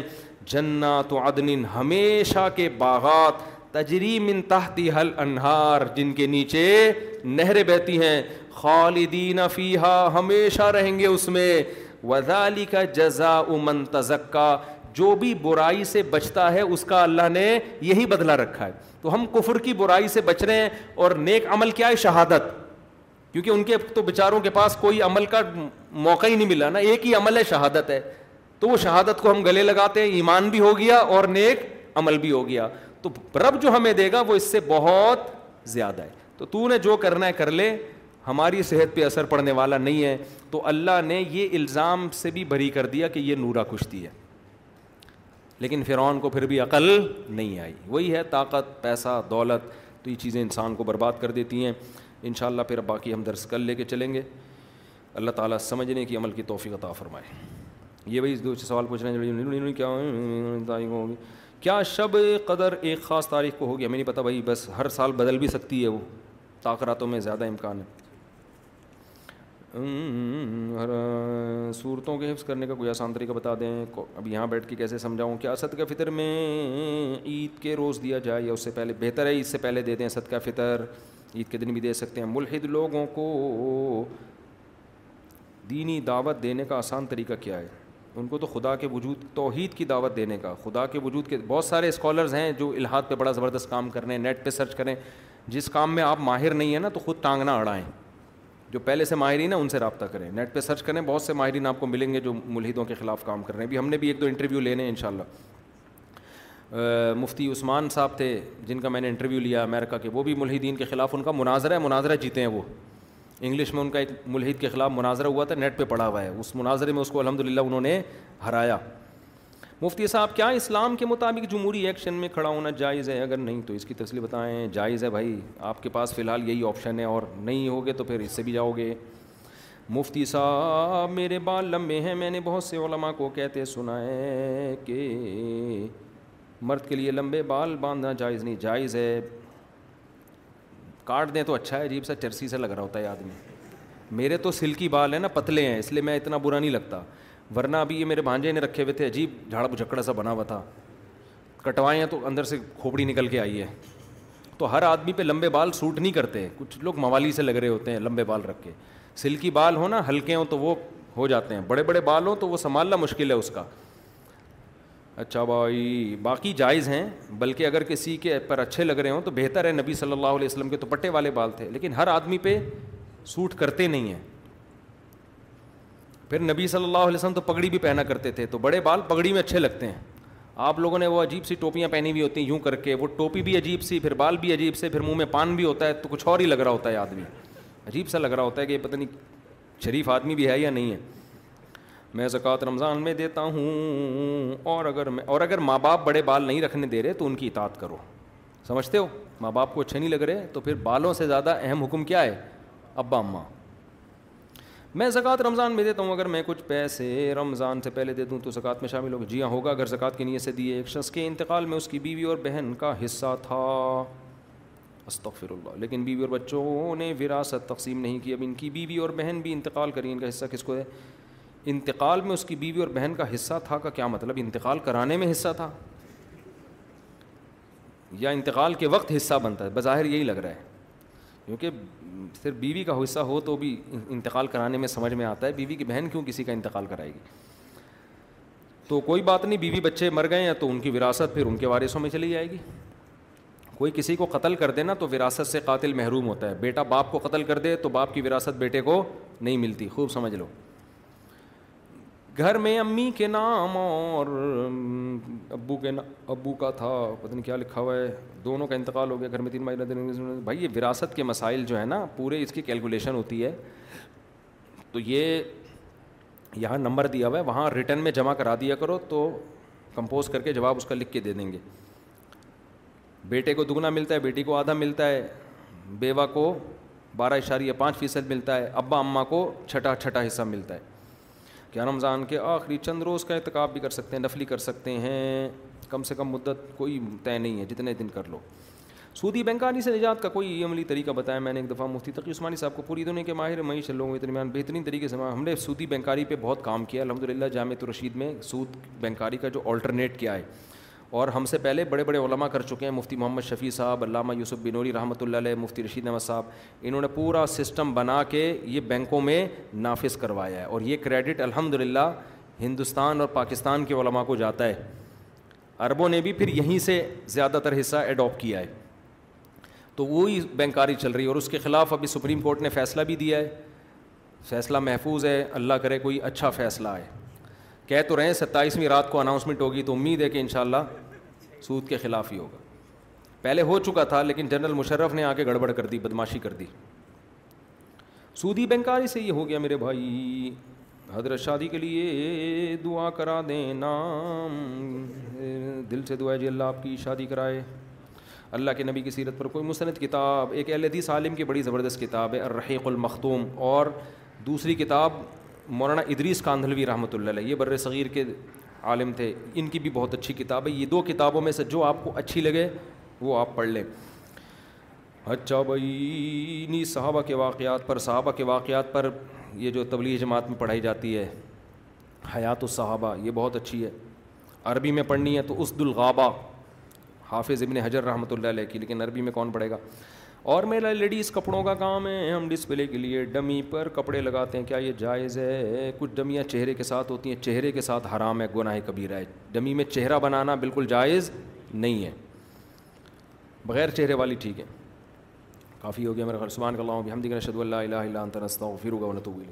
جنات عدن، ہمیشہ کے باغات، تجری من تحتها الانہار، جن کے نیچے نہریں بہتی ہیں. خالدین فیہا، ہمیشہ رہیں گے اس میں. وذالک جزاء من تزکا، جو بھی برائی سے بچتا ہے اس کا اللہ نے یہی بدلہ رکھا ہے. تو ہم کفر کی برائی سے بچ رہے ہیں، اور نیک عمل کیا ہے؟ شہادت. کیونکہ ان کے تو بیچاروں کے پاس کوئی عمل کا موقع ہی نہیں ملا نا، ایک ہی عمل ہے شہادت ہے. تو وہ شہادت کو ہم گلے لگاتے ہیں، ایمان بھی ہو گیا اور نیک عمل بھی ہو گیا. تو رب جو ہمیں دے گا وہ اس سے بہت زیادہ ہے. تو تو نے جو کرنا ہے کر لے، ہماری صحت پہ اثر پڑنے والا نہیں ہے. تو اللہ نے یہ الزام سے بھی بری کر دیا کہ یہ نورا کشتی ہے، لیکن فرعون کو پھر بھی عقل نہیں آئی. وہی ہے طاقت، پیسہ، دولت، تو یہ چیزیں انسان کو برباد کر دیتی ہیں. انشاءاللہ پھر باقی ہم درس کل لے کے چلیں گے. اللہ تعالیٰ سمجھنے کی عمل کی توفیق عطا فرمائے. یہ بھائی دو سوال پوچھ رہے ہیں کیا تاریخ ہوگی، کیا شب قدر ایک خاص تاریخ کو ہوگی؟ ہمیں نہیں پتہ بھائی، بس ہر سال بدل بھی سکتی ہے، وہ تاخراتوں میں زیادہ امکان ہے. صورتوں کے حفظ کرنے کا کوئی آسان طریقہ بتا دیں. اب یہاں بیٹھ کے کیسے سمجھاؤں؟ کیا صدقہ فطر میں عید کے روز دیا جائے یا اس سے پہلے بہتر ہے؟ عید سے پہلے دے دیں صدقہ فطر، عید کے دن بھی دے سکتے ہیں. ملحد لوگوں کو دینی دعوت دینے کا آسان طریقہ کیا ہے؟ ان کو تو خدا کے وجود، توحید کی دعوت دینے کا، خدا کے وجود کے. بہت سارے اسکالرز ہیں جو الحاد پہ بڑا زبردست کام کر رہے ہیں، نیٹ پہ سرچ کریں. جس کام میں آپ ماہر نہیں ہیں نا تو خود ٹانگنا اڑائیں، جو پہلے سے ماہرین ہیں ان سے رابطہ کریں، نیٹ پہ سرچ کریں. بہت سے ماہرین آپ کو ملیں گے جو ملحدوں کے خلاف کام کر رہے ہیں. ابھی ہم نے بھی ایک دو انٹرویو لینے ہیں انشاءاللہ. مفتی عثمان صاحب تھے جن کا میں نے انٹرویو لیا امریکہ کے، وہ بھی ملحدین کے خلاف ان کا مناظرہ ہے، مناظرہ جیتے ہیں وہ. انگلش میں ان کا ایک ملحد کے خلاف مناظرہ ہوا تھا، نیٹ پہ پڑا ہوا ہے. اس مناظرے میں اس کو الحمدللہ انہوں نے ہرایا. مفتی صاحب، کیا اسلام کے مطابق جمہوری ایکشن میں کھڑا ہونا جائز ہے؟ اگر نہیں تو اس کی تفصیل بتائیں. جائز ہے بھائی، آپ کے پاس فی الحال یہی آپشن ہے، اور نہیں ہوگے تو پھر اس سے بھی جاؤ گے. مفتی صاحب، میرے بال لمبے ہیں، میں نے بہت سے علماء کو کہتے سنا ہے کہ مرد کے لیے لمبے بال باندھنا جائز نہیں. جائز ہے، کاٹ دیں تو اچھا ہے، عجیب سا چرسی سے لگ رہا ہوتا ہے آدمی. میرے تو سلکی بال ہیں نا، پتلے ہیں، اس لیے میں اتنا برا نہیں لگتا، ورنہ ابھی یہ میرے بھانجے نے رکھے ہوئے تھے، عجیب جھاڑا بجھکڑا سا بنا ہوا تھا، کٹوائے ہیں تو اندر سے کھوپڑی نکل کے آئی ہے. تو ہر آدمی پہ لمبے بال سوٹ نہیں کرتے، کچھ لوگ موالی سے لگ رہے ہوتے ہیں لمبے بال رکھ کے. سلکی بال ہو نا، ہلکے ہوں تو وہ ہو جاتے ہیں، بڑے بڑے بال ہوں تو وہ سنبھالنا مشکل ہے اس کا. اچھا بھائی، باقی جائز ہیں، بلکہ اگر کسی کے پر اچھے لگ رہے ہوں تو بہتر ہے. نبی صلی اللہ علیہ وسلم کے تو پٹے والے بال تھے، لیکن ہر آدمی پہ سوٹ کرتے نہیں ہیں. پھر نبی صلی اللہ علیہ وسلم تو پگڑی بھی پہنا کرتے تھے، تو بڑے بال پگڑی میں اچھے لگتے ہیں. آپ لوگوں نے وہ عجیب سی ٹوپیاں پہنی ہوئی ہوتی ہیں یوں کر کے, وہ ٹوپی بھی عجیب سی, پھر بال بھی عجیب سے, پھر منہ میں پان بھی ہوتا ہے, تو کچھ اور ہی لگ رہا ہوتا ہے آدمی, عجیب سا لگ رہا ہوتا ہے کہ یہ پتہ نہیں شریف آدمی بھی ہے یا نہیں ہے. میں زکوٰۃ رمضان میں دیتا ہوں, اور اگر میں اور اگر ماں باپ بڑے بال نہیں رکھنے دے رہے تو ان کی اطاعت کرو. سمجھتے ہو, ماں باپ کو اچھے نہیں لگ رہے تو پھر بالوں سے زیادہ اہم حکم کیا ہے ابا اماں. میں زکوٰۃ رمضان میں دیتا ہوں, اگر میں کچھ پیسے رمضان سے پہلے دے دوں تو زکوٰۃ میں شامل ہوگا؟ جی ہاں ہوگا, اگر زکوٰۃ کی نیت سے دیے. ایک شخص کے انتقال میں اس کی بیوی اور بہن کا حصہ تھا, استغفر اللہ, لیکن بیوی اور بچوں نے وراثت تقسیم نہیں کی. اب ان کی بیوی اور بہن بھی انتقال کریں, ان کا حصہ کس کو ہے؟ انتقال میں اس کی بیوی اور بہن کا حصہ تھا کا کیا مطلب؟ انتقال کرانے میں حصہ تھا یا انتقال کے وقت حصہ بنتا ہے؟ بظاہر یہی لگ رہا ہے, کیونکہ صرف بیوی کا حصہ ہو تو بھی انتقال کرانے میں سمجھ میں آتا ہے, بیوی کی بہن کیوں کسی کا انتقال کرائے گی. تو کوئی بات نہیں, بیوی بچے مر گئے ہیں تو ان کی وراثت پھر ان کے وارثوں میں چلی جائے گی. کوئی کسی کو قتل کر دے نا تو وراثت سے قاتل محروم ہوتا ہے, بیٹا باپ کو قتل کر دے تو باپ کی وراثت بیٹے کو نہیں ملتی, خوب سمجھ لو. گھر میں امی کے نام اور ابو کے نام, ابو کا تھا پتہ نہیں کیا لکھا ہوا ہے, دونوں کا انتقال ہو گیا, گھر میں تین بھائی رہتے. بھائی یہ وراثت کے مسائل جو ہے نا پورے اس کی کیلکولیشن ہوتی ہے, تو یہ یہاں نمبر دیا ہوا ہے, وہاں ریٹرن میں جمع کرا دیا کرو تو کمپوز کر کے جواب اس کا لکھ کے دے دیں گے. بیٹے کو دگنا ملتا ہے, بیٹی کو آدھا ملتا ہے, بیوہ کو بارہ اشاریہ پانچ فیصد ملتا ہے, ابا اماں کو چھٹا چھٹا حصہ ملتا ہے. کیا رمضان کے آخری چند روز کا اعتکاف بھی کر سکتے ہیں؟ نفلی کر سکتے ہیں, کم سے کم مدت کوئی طے نہیں ہے, جتنے دن کر لو. سودی بینکاری سے نجات کا کوئی عملی طریقہ بتایا؟ میں نے ایک دفعہ مفتی تقی عثمانی صاحب کو پوری دنیا کے ماہر معیشت لوگوں کے درمیان بہترین طریقے سے ہم نے سودی بینکاری پہ بہت کام کیا الحمدللہ. جامعۃ الرشید میں سود بینکاری کا جو آلٹرنیٹ کیا ہے, اور ہم سے پہلے بڑے بڑے علماء کر چکے ہیں, مفتی محمد شفیع صاحب, علامہ یوسف بنوری رحمۃ اللہ علیہ, مفتی رشید نعمت صاحب, انہوں نے پورا سسٹم بنا کے یہ بینکوں میں نافذ کروایا ہے, اور یہ کریڈٹ الحمدللہ ہندوستان اور پاکستان کے علماء کو جاتا ہے. عربوں نے بھی پھر یہیں سے زیادہ تر حصہ ایڈاپٹ کیا ہے, تو وہی بینکاری چل رہی ہے, اور اس کے خلاف ابھی سپریم کورٹ نے فیصلہ بھی دیا ہے, فیصلہ محفوظ ہے, اللہ کرے کوئی اچھا فیصلہ آئے. کہہ تو رہے ہیں ستائیسویں رات کو اناؤنسمنٹ ہوگی, تو امید ہے کہ انشاءاللہ سود کے خلاف ہی ہوگا. پہلے ہو چکا تھا لیکن جنرل مشرف نے آ کے گڑبڑ کر دی, بدماشی کر دی. سودی بینکاری سے یہ ہو گیا. میرے بھائی حضرت شادی کے لیے دعا کرا دینا, دل سے دعا ہے جی اللہ آپ کی شادی کرائے. اللہ کے نبی کی سیرت پر کوئی مستند کتاب؟ ایک اہل حدیث عالم کی بڑی زبردست کتاب ہے الرحیق المختوم, اور دوسری کتاب مولانا ادریس کاندھلوی رحمۃ اللہ علیہ, یہ بر صغیر کے عالم تھے, ان کی بھی بہت اچھی کتاب ہے. یہ دو کتابوں میں سے جو آپ کو اچھی لگے وہ آپ پڑھ لیں. اچھا بھائی نی صحابہ کے واقعات پر, صحابہ کے واقعات پر یہ جو تبلیغ جماعت میں پڑھائی جاتی ہے حیات الصحابہ, یہ بہت اچھی ہے. عربی میں پڑھنی ہے تو اسد الغابہ حافظ ابن حجر رحمۃ اللہ علیہ کی, لیکن عربی میں کون پڑھے گا. اور میرا لیڈیز کپڑوں کا کام ہے, ہم ڈسپلے کے لیے ڈمی پر کپڑے لگاتے ہیں, کیا یہ جائز ہے؟ کچھ ڈمیاں چہرے کے ساتھ ہوتی ہیں, چہرے کے ساتھ حرام ہے, گناہ کبیرہ ہے. ڈمی میں چہرہ بنانا بالکل جائز نہیں ہے, بغیر چہرے والی ٹھیک ہے. کافی ہو گیا میرا خیال. سبحانک اللہم وبحمدک نشہد ان لا الہ الا انت نستغفرک و نتوب الیک.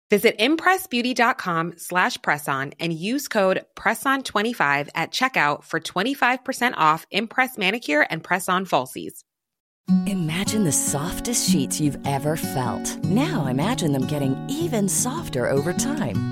Visit impressbeauty.com slash presson and use code presson twenty-five at checkout for twenty-five percent off Impress manicure and press-on falsies. Imagine the softest sheets you've ever felt. Now imagine them getting even softer over time.